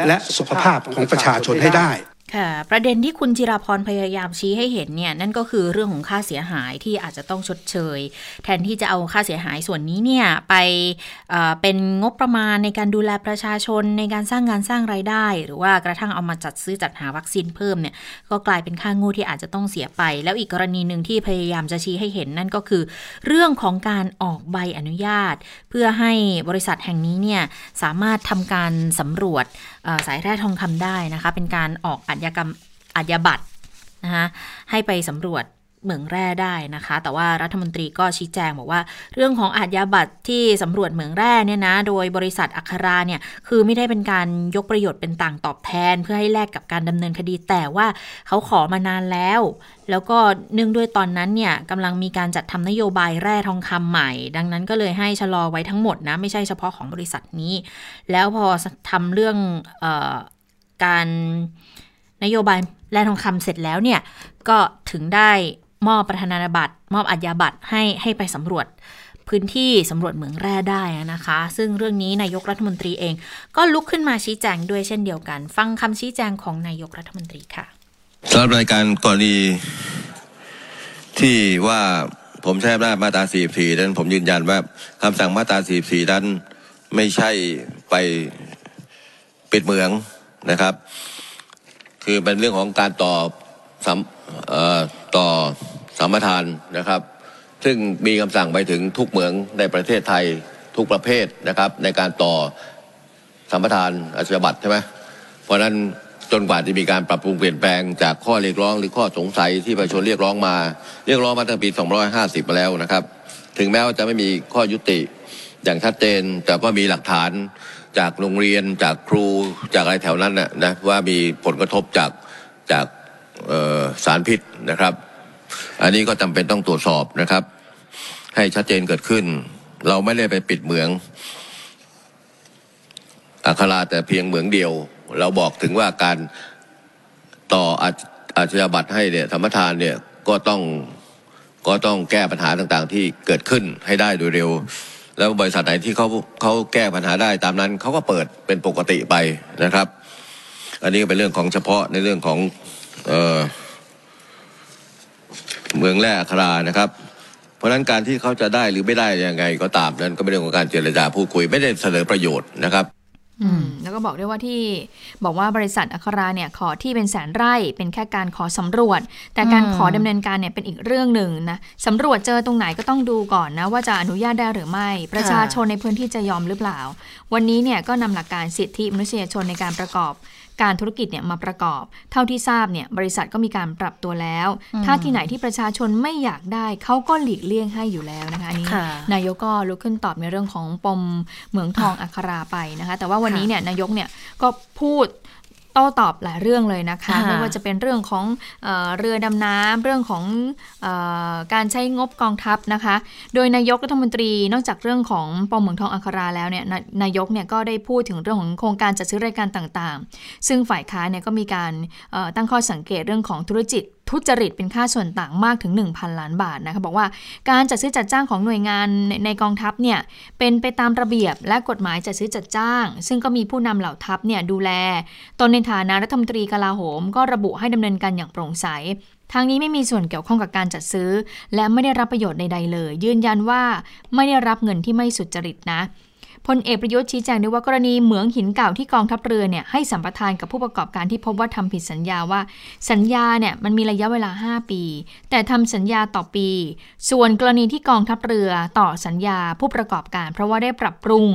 และสุขภาพของประชาชนให้ได้ค่ะประเด็นที่คุณจิราพรพยายามชี้ให้เห็นเนี่ยนั่นก็คือเรื่องของค่าเสียหายที่อาจจะต้องชดเชยแทนที่จะเอาค่าเสียหายส่วนนี้เนี่ยไปเอ่อเป็นงบประมาณในการดูแลประชาชนในการสร้างงานสร้างรายได้หรือว่ากระทั่งเอามาจัดซื้อจัดหาวัคซีนเพิ่มเนี่ยก็กลายเป็นค่างูที่อาจจะต้องเสียไปแล้วอีกกรณีนึงที่พยายามจะชี้ให้เห็นนั่นก็คือเรื่องของการออกใบอนุญาตเพื่อให้บริษัทแห่งนี้เนี่ยสามารถทำการสำรวจสายแร่ทองคำได้นะคะเป็นการออกอาชญากรรมอาชญาบัตรนะคะให้ไปสำรวจเหมืองแร่ได้นะคะแต่ว่ารัฐมนตรีก็ชี้แจงบอกว่าเรื่องของอาชญาบัตรที่สำรวจเหมืองแร่เนี่ยนะโดยบริษัทอัคราเนี่ยคือไม่ได้เป็นการยกประโยชน์เป็นต่างตอบแทนเพื่อให้แลกกับการดำเนินคดีแต่ว่าเขาขอมานานแล้วแล้วก็เนื่องด้วยตอนนั้นเนี่ยกำลังมีการจัดทำนโยบายแร่ทองคำใหม่ดังนั้นก็เลยให้ชะลอไว้ทั้งหมดนะไม่ใช่เฉพาะของบริษัทนี้แล้วพอทำเรื่องเอ่อการนโยบายแร่ทองคำเสร็จแล้วเนี่ยก็ถึงได้มอบประธานาธิบดีมอบอาชญาบัตรให้ให้ไปสำรวจพื้นที่สำรวจเหมืองแร่ได้นะคะซึ่งเรื่องนี้นายกรัฐมนตรีเองก็ลุกขึ้นมาชี้แจงด้วยเช่นเดียวกันฟังคำชี้แจงของนายกรัฐมนตรีค่ะสำหรับรายการกรณีที่ว่าผมใช้อำนาจมาตราสี่สิบสี่นั้นผมยืนยันว่าคำสั่งมาตราสี่สิบสี่นั้นไม่ใช่ไป ปิดเหมืองนะครับคือเป็นเรื่องของการต่อสัมเอ่อต่อสัมปทานนะครับซึ่งมีคำสั่งไปถึงทุกเหมืองในประเทศไทยทุกประเภทนะครับในการต่อสัมปทานอาชญาบัตรใช่ไหมเพราะนั้นจนกว่าจะมีการปรับปรุงเปลี่ยนแปลงจากข้อเรียกร้องหรือข้อสงสัยที่ประชาชนเรียกร้องมาเรียกร้องมาตั้งปีสองร้อยห้าสิบมาแล้วนะครับถึงแม้ว่าจะไม่มีข้อยุติอย่างชัดเจนแต่ก็มีหลักฐานจากโรงเรียนจากครูจากอะไรแถวนั้นน่ะนะว่ามีผลกระทบจากจากเอ่อสารพิษนะครับอันนี้ก็จำเป็นต้องตรวจสอบนะครับให้ชัดเจนเกิดขึ้นเราไม่ได้ไปปิดเหมืองอัคราแต่เพียงเหมืองเดียวเราบอกถึงว่าการต่ออาชญาบัตรให้เนี่ยสัมปทานเนี่ยก็ต้องก็ต้องแก้ปัญหาต่างๆที่เกิดขึ้นให้ได้โดยเร็วแล้วบริษัทไหนที่เขาเขาแก้ปัญหาได้ตามนั้นเขาก็เปิดเป็นปกติไปนะครับอันนี้ก็เป็นเรื่องของเฉพาะในเรื่องของเอ่อเหมืองแร่อัครานะครับเพราะฉะนั้นการที่เขาจะได้หรือไม่ได้ยังไงก็ตามนั้นก็เป็นเรื่องของการเจรจาพูดคุยไม่ได้เสนอประโยชน์นะครับอืมแล้วก็บอกด้วยว่าที่บอกว่าบริษัทอัคราเนี่ยขอที่เป็นแสนไร่เป็นแค่การขอสำรวจแต่การขอดำเนินการเนี่ยเป็นอีกเรื่องหนึ่งนะสำรวจเจอตรงไหนก็ต้องดูก่อนนะว่าจะอนุญาตได้หรือไม่ประชาชนในพื้นที่จะยอมหรือเปล่าวันนี้เนี่ยก็นำหลักการสิทธิมนุษยชนในการประกอบการธุรกิจเนี่ยมาประกอบเท่าที่ทราบเนี่ยบริษัทก็มีการปรับตัวแล้วถ้าที่ไหนที่ประชาชนไม่อยากได้เขาก็หลีกเลี่ยงให้อยู่แล้วนะคะอันนี้นายกก็ลุกขึ้นตอบในเรื่องของปมเหมืองทองอัคราไปนะคะแต่ว่าวันนี้เนี่ยนายกเนี่ยก็พูดโต้ตอบหลายเรื่องเลยนะคะไม่ว่าจะเป็นเรื่องของเอ่อเรือดำน้ำเรื่องของเอ่อการใช้งบกองทัพนะคะโดยนายกรัฐมนตรีนอกจากเรื่องของปมเหมืองทองอัคราแล้วเนี่ยนายกเนี่ยก็ได้พูดถึงเรื่องของโครงการจัดซื้อรายการต่างๆซึ่งฝ่ายค้านเนี่ยก็มีการเอ่อตั้งข้อสังเกตเรื่องของธุรกิจทุจริตเป็นค่าส่วนต่างมากถึง หนึ่งพัน ล้านบาทนะคะบอกว่าการจัดซื้อจัดจ้างของหน่วยงานในกองทัพเนี่ยเป็นไปตามระเบียบและกฎหมายจัดซื้อจัดจ้างซึ่งก็มีผู้นำเหล่าทัพเนี่ยดูแลตนในฐานะรัฐมนตรีกลาโหมก็ระบุให้ดำเนินการอย่างโปร่งใสทางนี้ไม่มีส่วนเกี่ยวข้องกับการจัดซื้อและไม่ได้รับประโยชน์ใดๆเลยยืนยันว่าไม่ได้รับเงินที่ไม่สุจริตนะพลเอกประยุทธ์ชี้แจงด้วยว่ากรณีเหมืองหินเก่าที่กองทัพเรือเนี่ยให้สัมปทานกับผู้ประกอบการที่พบว่าทำผิดสัญญาว่าสัญญาเนี่ยมันมีระยะเวลาห้าปีแต่ทำสัญญาต่อปีส่วนกรณีที่กองทัพเรือต่อสัญญาผู้ประกอบการเพราะว่าได้ปรับปรุง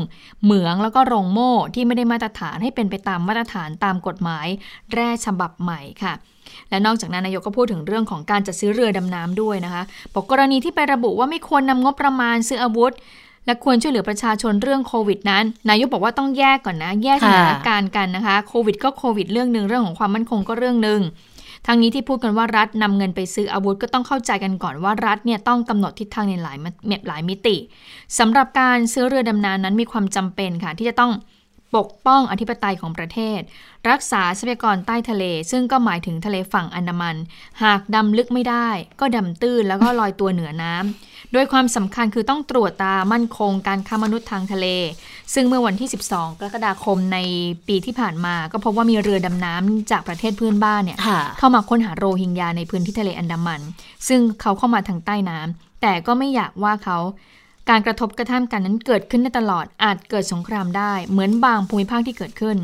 เหมืองแล้วก็โรงโม่ที่ไม่ได้มาตรฐานให้เป็นไปตามมาตรฐานตามกฎหมายแร่ฉบับใหม่ค่ะและนอกจากนั้นนายกก็พูดถึงเรื่องของการจัดซื้อเรือดำน้ำด้วยนะคะบอกกรณีที่ไประบุว่าไม่ควรนำงบประมาณซื้ออาวุธและควรช่วยเหลือประชาชนเรื่องโควิดนั้นนายกบอกว่าต้องแยกก่อนนะแยกสถานการณ์กันนะคะโควิดก็โควิดเรื่องนึงเรื่องของความมั่นคงก็เรื่องนึงทางนี้ที่พูดกันว่ารัฐนำเงินไปซื้ออาวุธก็ต้องเข้าใจกันก่อนว่ารัฐเนี่ยต้องกำหนดทิศทางในหลายหลายมิติสำหรับการซื้อเรือดำน้ำนั้นมีความจำเป็นค่ะที่จะต้องปกป้องอธิปไตยของประเทศรักษาทรัพยากรใต้ทะเลซึ่งก็หมายถึงทะเลฝั่งอันดามันหากดำลึกไม่ได้ก็ดำตื้นแล้วก็ลอยตัวเหนือน้ำโดยความสำคัญคือต้องตรวจตามั่นคงการค้ามนุษย์ทางทะเลซึ่งเมื่อวันที่สิบสองกรกฎาคมในปีที่ผ่านมาก็พบว่ามีเรือดำน้ำจากประเทศเพื่อนบ้านเนี่ยเข้ามาค้นหาโรฮิงญาในพื้นที่ทะเลอันดามันซึ่งเขาเข้ามาทางใต้น้ำแต่ก็ไม่อยากว่าเขาการกระทบกระทั่งกันนั้นเกิดขึ้นได้ตลอดอาจเกิดสงครามได้เหมือนบางภูมิภาคที่เกิดขึ้น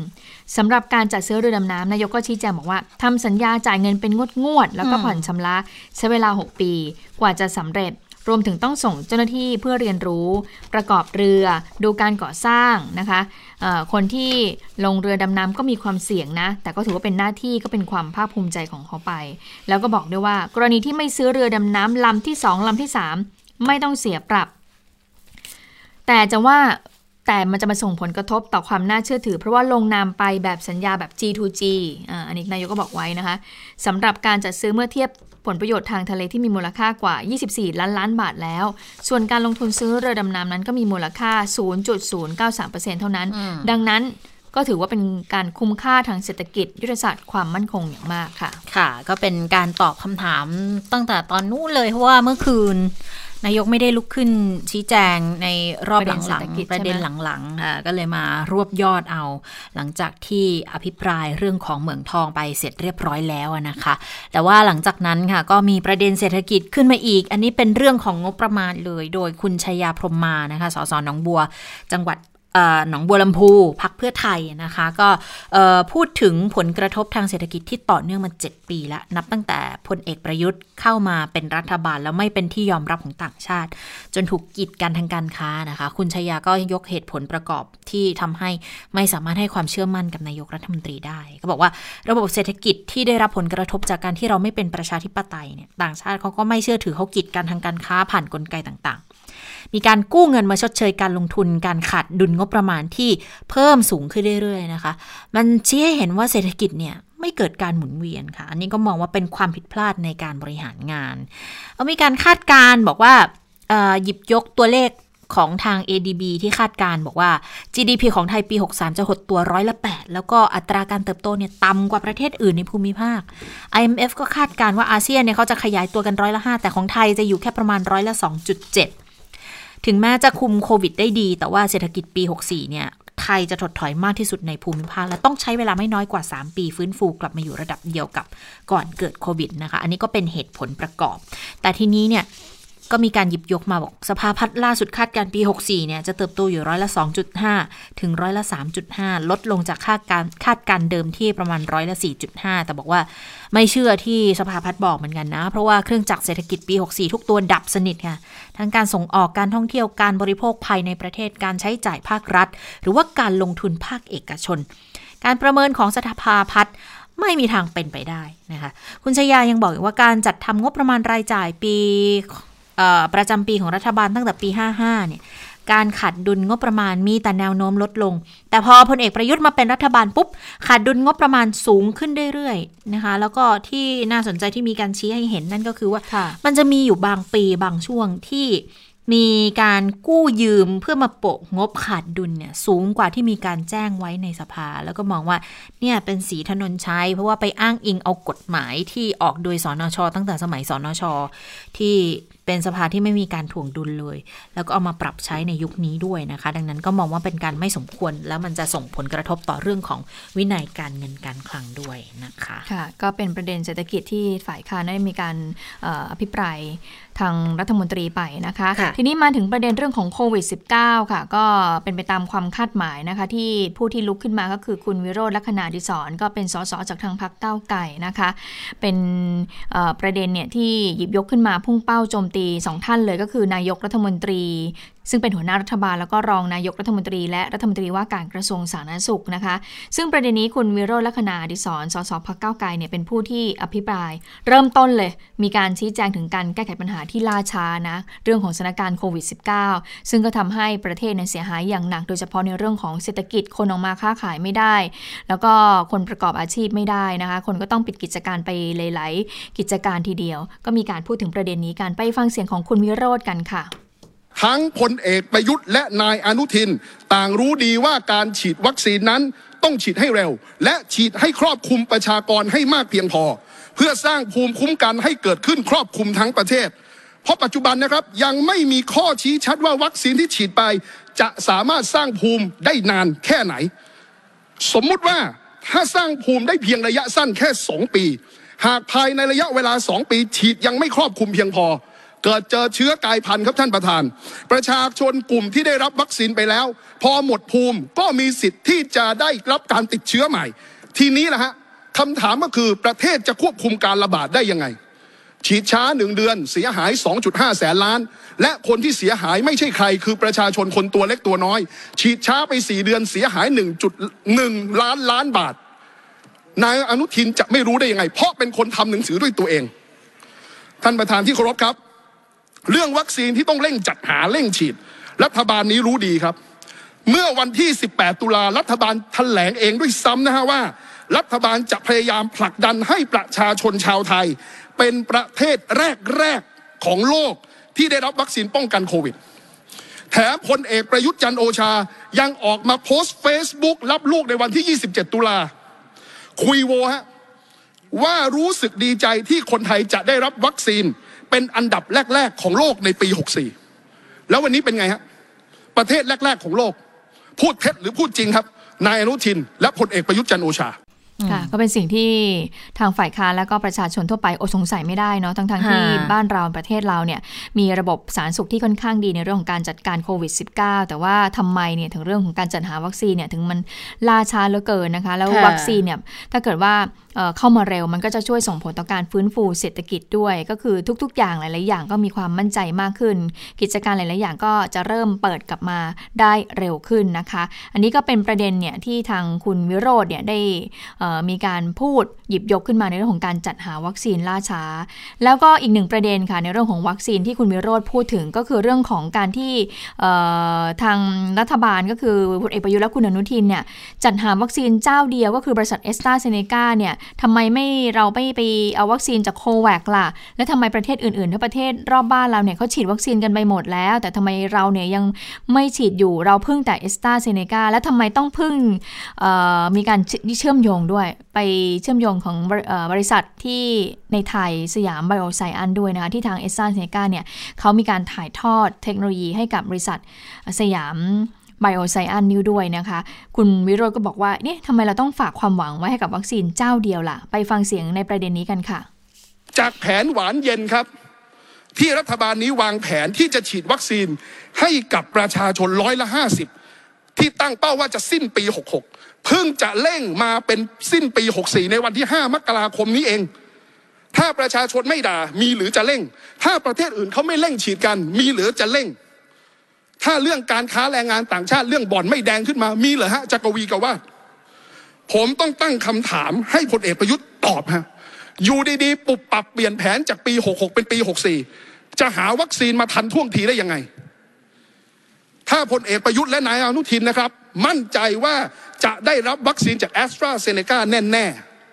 สำหรับการจัดซื้อเรือดำน้ำนายกก็ชี้แจงบอกว่าทำสัญญาจ่ายเงินเป็นงวดๆแล้วก็ผ่อนชำระใช้เวลาหกปีกว่าจะสำเร็จรวมถึงต้องส่งเจ้าหน้าที่เพื่อเรียนรู้ประกอบเรือดูการก่อสร้างนะคะคนที่ลงเรือดำน้ำก็มีความเสี่ยงนะแต่ก็ถือว่าเป็นหน้าที่ก็เป็นความภาคภูมิใจของเขาไปแล้วก็บอกด้วยว่ากรณีที่ไม่ซื้อเรือดำน้ำลำที่สองลำที่สามไม่ต้องเสียปรับแต่จะว่าแต่มันจะมาส่งผลกระทบต่อความน่าเชื่อถือเพราะว่าลงนามไปแบบสัญญาแบบ จี ทู จี อ่าอันนี้นายกก็บอกไว้นะคะสำหรับการจัดซื้อเมื่อเทียบผลประโยชน์ทางทะเลที่มีมูลค่ากว่ายี่สิบสี่ล้านล้านบาทแล้วส่วนการลงทุนซื้อเรือดำน้ำนั้นก็มีมูลค่า ศูนย์จุดศูนย์เก้าสามเปอร์เซ็นต์ เท่านั้นดังนั้นก็ถือว่าเป็นการคุ้มค่าทางเศรษฐกิจยุทธศาสตร์ความมั่นคงอย่างมากค่ะค่ะก็เป็นการตอบคำถามตั้งแต่ตอนนู้นเลยเพราะว่าเมื่อคืนนายกไม่ได้ลุกขึ้นชี้แจงในรอบหลังๆประเด็นหลังๆก็เลยมารวบยอดเอาหลังจากที่อภิปรายเรื่องของเหมืองทองไปเสร็จเรียบร้อยแล้วนะคะแต่ว่าหลังจากนั้นค่ะก็มีประเด็นเศรษฐกิจขึ้นมาอีกอันนี้เป็นเรื่องของงบประมาณเลยโดยคุณชัยยาพรหมานะคะสสหนองบัวจังหวัด หนองบัวลำพูพรรคเพื่อไทยนะคะก็พูดถึงผลกระทบทางเศรษฐกิจที่ต่อเนื่องมาเจ็ดปีแล้วนับตั้งแต่พลเอกประยุทธ์เข้ามาเป็นรัฐบาลแล้วไม่เป็นที่ยอมรับของต่างชาติจนถูกกีดกันทางการค้านะคะคุณชยาก็ยกเหตุผลประกอบที่ทำให้ไม่สามารถให้ความเชื่อมั่นกับนายกรัฐมนตรีได้ก็บอกว่าระบบเศรษฐกิจที่ได้รับผลกระทบจากการที่เราไม่เป็นประชาธิปไตยเนี่ยต่างชาติเขาก็ไม่เชื่อถือเขากีดกันทางการค้าผ่านกลไกต่างๆมีการกู้เงินมาชดเชยการลงทุนการขาดดุลงบประมาณที่เพิ่มสูงขึ้นเรื่อยๆนะคะมันชี้ให้เห็นว่าเศรษฐกิจเนี่ยไม่เกิดการหมุนเวียนค่ะอันนี้ก็มองว่าเป็นความผิดพลาดในการบริหารงานเอามีการคาดการณ์บอกว่าหยิบยกตัวเลขของทาง เอ ดี บี ที่คาดการบอกว่า จี ดี พี ของไทยปีหกสิบสามจะหดตัวร้อยละแปดแล้วก็อัตราการเติบโตเนี่ยต่ำกว่าประเทศอื่นในภูมิภาค ไอ เอ็ม เอฟ ก็คาดการว่าอาเซียนเนี่ยเขาจะขยายตัวกันร้อยละห้าแต่ของไทยจะอยู่แค่ประมาณร้อยละ สองจุดเจ็ด ถึงแม้จะคุมโควิดได้ดีแต่ว่าเศรษฐกิจปีหกสิบสี่เนี่ยไทยจะถดถอยมากที่สุดในภูมิภาคและต้องใช้เวลาไม่น้อยกว่าสามปีฟื้นฟูกลับมาอยู่ระดับเดียวกับก่อนเกิดโควิดนะคะอันนี้ก็เป็นเหตุผลประกอบแต่ทีนี้เนี่ยก็มีการหยิบยกมาบอกสภาพัฒน์ล่าสุดคาดการปีหกสิบสี่เนี่ยจะเติบโตอยู่ร้อยละ สองจุดห้า ถึงร้อยละ สามจุดห้า ลดลงจากคาดการคาดการเดิมที่ประมาณร้อยละ สี่จุดห้า แต่บอกว่าไม่เชื่อที่สภาพัฒน์บอกเหมือนกันนะเพราะว่าเครื่องจักรเศรษฐกิจปีหกสิบสี่ทุกตัวดับสนิทค่ะทั้งการส่งออกการท่องเที่ยวการบริโภคภายในประเทศการใช้จ่ายภาครัฐหรือว่าการลงทุนภาคเอกชนการประเมินของสภาพัฒน์ไม่มีทางเป็นไปได้นะคะคุณชยายังบอกว่าการจัดทำงบประมาณรายจ่ายปีประจำปีของรัฐบาลตั้งแต่ปีห้าสิบห้าเนี่ยการขาดดุลงบประมาณมีแต่แนวโน้มลดลงแต่พอพลเอกประยุทธ์มาเป็นรัฐบาลปุ๊บขาดดุลงบประมาณสูงขึ้นเรื่อยๆนะคะแล้วก็ที่น่าสนใจที่มีการชี้ให้เห็นนั่นก็คือว่ามันจะมีอยู่บางปีบางช่วงที่มีการกู้ยืมเพื่อมาโปะงบขาดดุลเนี่ยสูงกว่าที่มีการแจ้งไว้ในสภาแล้วก็มองว่าเนี่ยเป็นสีถนนชัยเพราะว่าไปอ้างอิงเอากฎหมายที่ออกโดยสนช.ตั้งแต่สมัยสนช.ที่เป็นสภาที่ไม่มีการถ่วงดุลเลยแล้วก็เอามาปรับใช้ในยุคนี้ด้วยนะคะดังนั้นก็มองว่าเป็นการไม่สมควรแล้วมันจะส่งผลกระทบต่อเรื่องของวินัยการเงินการคลังด้วยนะคะค่ะก็เป็นประเด็นเศรษฐกิจที่ฝ่ายค้านได้มีการอภิปรายทางรัฐมนตรีไปนะคะทีนี้มาถึงประเด็นเรื่องของโควิด สิบเก้า ค่ะก็เป็นไปตามความคาดหมายนะคะที่ผู้ที่ลุกขึ้นมาก็คือคุณวิโรจน์ ลักขณาดิศรก็เป็นสสจากทางพรรคก้าวไกลนะคะเป็นประเด็นเนี่ยที่หยิบยกขึ้นมาพุ่งเป้าโจมตีสองท่านเลยก็คือนายกรัฐมนตรีซึ่งเป็นหัวหน้ารัฐบาลแล้วก็รองนายกรัฐมนตรีและรัฐมนตรีว่าการกระทรวงสาธารณสุขนะคะซึ่งประเด็นนี้คุณวิโรจน์ ลักขณาดิศรสสพรรคก้าวไกลเนี่ยเป็นผู้ที่อภิปรายเริ่มต้นเลยมีการชี้แจงถึงการแก้ไขปัญหาที่ล่าช้านะเรื่องของสถานการณ์โควิด สิบเก้า ซึ่งก็ทำให้ประเทศเนี่ยเสียหายอย่างหนักโดยเฉพาะในเรื่องของเศรษฐกิจคนออกมาค้าขายไม่ได้แล้วก็คนประกอบอาชีพไม่ได้นะคะคนก็ต้องปิดกิจการไปหลายๆกิจการทีเดียวก็มีการพูดถึงประเด็นนี้กันไปฟังเสียงของคุณวิโรจน์กันค่ะทั้งพลเอกประยุทธ์และนายอนุทินต่างรู้ดีว่าการฉีดวัคซีนนั้นต้องฉีดให้เร็วและฉีดให้ครอบคลุมประชากรให้มากเพียงพอเพื่อสร้างภูมิคุ้มกันให้เกิดขึ้นครอบคลุมทั้งประเทศเพราะปัจจุบันนะครับยังไม่มีข้อชี้ชัดว่าวัคซีนที่ฉีดไปจะสามารถสร้างภูมิได้นานแค่ไหนสมมุติว่าถ้าสร้างภูมิได้เพียงระยะสั้นแค่สองปีหากภายในระยะเวลาสองปีฉีดยังไม่ครอบคลุมเพียงพอเกิดเจอเชื้อกลายพันธุ์ครับท่านประธานประชาชนกลุ่มที่ได้รับวัคซีนไปแล้วพอหมดภูมิก็มีสิทธิ์ที่จะได้รับการติดเชื้อใหม่ทีนี้นะฮะคำถามก็คือประเทศจะควบคุมการระบาดได้ยังไงฉีดช้าหนึ่งเดือนเสียหาย สองจุดห้า แสนล้านและคนที่เสียหายไม่ใช่ใครคือประชาชนคนตัวเล็กตัวน้อยฉีดช้าไปสี่เดือนเสียหาย หนึ่งจุดหนึ่ง ล้านล้านบาทนายอนุทินจะไม่รู้ได้ยังไงเพราะเป็นคนทำหนังสือด้วยตัวเองท่านประธานที่เคารพครับเรื่องวัคซีนที่ต้องเร่งจัดหาเร่งฉีดรัฐบาลนี้รู้ดีครับเมื่อวันที่สิบแปดตุลารัฐบาลแถลงเองด้วยซ้ำนะฮะว่ารัฐบาลจะพยายามผลักดันให้ประชาชนชาวไทยเป็นประเทศแรกๆของโลกที่ได้รับวัคซีนป้องกันโควิดแถมพลเอกประยุทธ์จันทร์โอชายังออกมาโพสต์ Facebook รับลูกในวันที่ยี่สิบเจ็ดตุลาคุยโวฮะว่ารู้สึกดีใจที่คนไทยจะได้รับวัคซีนเป็นอันดับแรกๆของโลกในปีหกสิบสี่แล้ววันนี้เป็นไงฮะประเทศแรกๆของโลกพูดเท็จหรือพูดจริงครับนายอนุทินและพลเอกประยุทธ์จันทร์โอชา ค่ะก็เป็นสิ่งที่ทางฝ่ายค้านและก็ประชาชนทั่วไปอดสงสัยไม่ได้เนาะทั้งๆที่บ้านเราประเทศเราเนี่ยมีระบบสาธารณสุขที่ค่อนข้างดีในเรื่องของการจัดการโควิด สิบเก้า แต่ว่าทำไมเนี่ยถึงเรื่องของการจัดหาวัคซีนเนี่ยถึงมันล่าช้าเหลือเกินนะคะแล้ววัคซีนเนี่ยถ้าเกิดว่าเข้ามาเร็วมันก็จะช่วยส่งผลต่อการฟื้นฟูเศรษฐกิจด้วยก็คือทุกๆอย่างหลายๆอย่างก็มีความมั่นใจมากขึ้นกิจการหลายๆอย่างก็จะเริ่มเปิดกลับมาได้เร็วขึ้นนะคะอันนี้ก็เป็นประเด็นเนี่ยที่ทางคุณวิโรจน์เนี่ยได้มีการพูดหยิบยกขึ้นมาในเรื่องของการจัดหาวัคซีนล่าช้าแล้วก็อีกหนึ่งประเด็นค่ะในเรื่องของวัคซีนที่คุณวิโรจน์พูดถึงก็คือเรื่องของการที่ทางรัฐบาลก็คือพลเอกประยุทธ์และคุณอนุทินเนี่ยจัดหาวัคซีนเจ้าเดียวก็คือบริษัท AstraZeneca เนี่ยทำไมไม่เราไม่ไปเอาวัคซีนจาก โคแว็กซ์ ล่ะแล้วทำไมประเทศอื่นๆทั้งประเทศรอบบ้านเราเนี่ยเขาฉีดวัคซีนกันไปหมดแล้วแต่ทำไมเราเนี่ยยังไม่ฉีดอยู่เราพึ่งแต่ AstraZeneca แล้วทำไมต้องพึ่งมีการเชื่อมโยงด้วยไปเชื่อมโยงของบริษัทที่ในไทยสยามไบโอไซแอนซ์ด้วยนะคะที่ทาง AstraZeneca เนี่ยเขามีการถ่ายทอดเทคโนโลยีให้กับบริษัทสยามไบโอไซแอนซ์นิวด้วยนะคะคุณวิโรจน์ก็บอกว่าเนี่ยทำไมเราต้องฝากความหวังไว้ให้กับวัคซีนเจ้าเดียวล่ะไปฟังเสียงในประเด็นนี้กันค่ะจากแผนหวานเย็นครับที่รัฐบาลนี้วางแผนที่จะฉีดวัคซีนให้กับประชาชนร้อยละห้าสิบที่ตั้งเป้าว่าจะสิ้นปีหกสิบหกเพิ่งจะเร่งมาเป็นสิ้นปีหกสิบสี่ในวันที่ห้ามกราคมนี้เองถ้าประชาชนไม่ด่ามีหรือจะเร่งถ้าประเทศอื่นเขาไม่เร่งฉีดกันมีหรือจะเร่งถ้าเรื่องการค้าแรงงานต่างชาติเรื่องบ่อนไม่แดงขึ้นมามีเหรอฮะจักรวีกว่าผมต้องตั้งคำถามให้พลเอกประยุทธ์ตอบฮะอยู่ดีๆปุบปรับเปลี่ยนแผนจากปีหกสิบหกเป็นปีหกสิบสี่จะหาวัคซีนมาทันท่วงทีได้ยังไงถ้าพลเอกประยุทธ์และนายอนุทินนะครับมั่นใจว่าจะได้รับวัคซีนจาก AstraZeneca แน่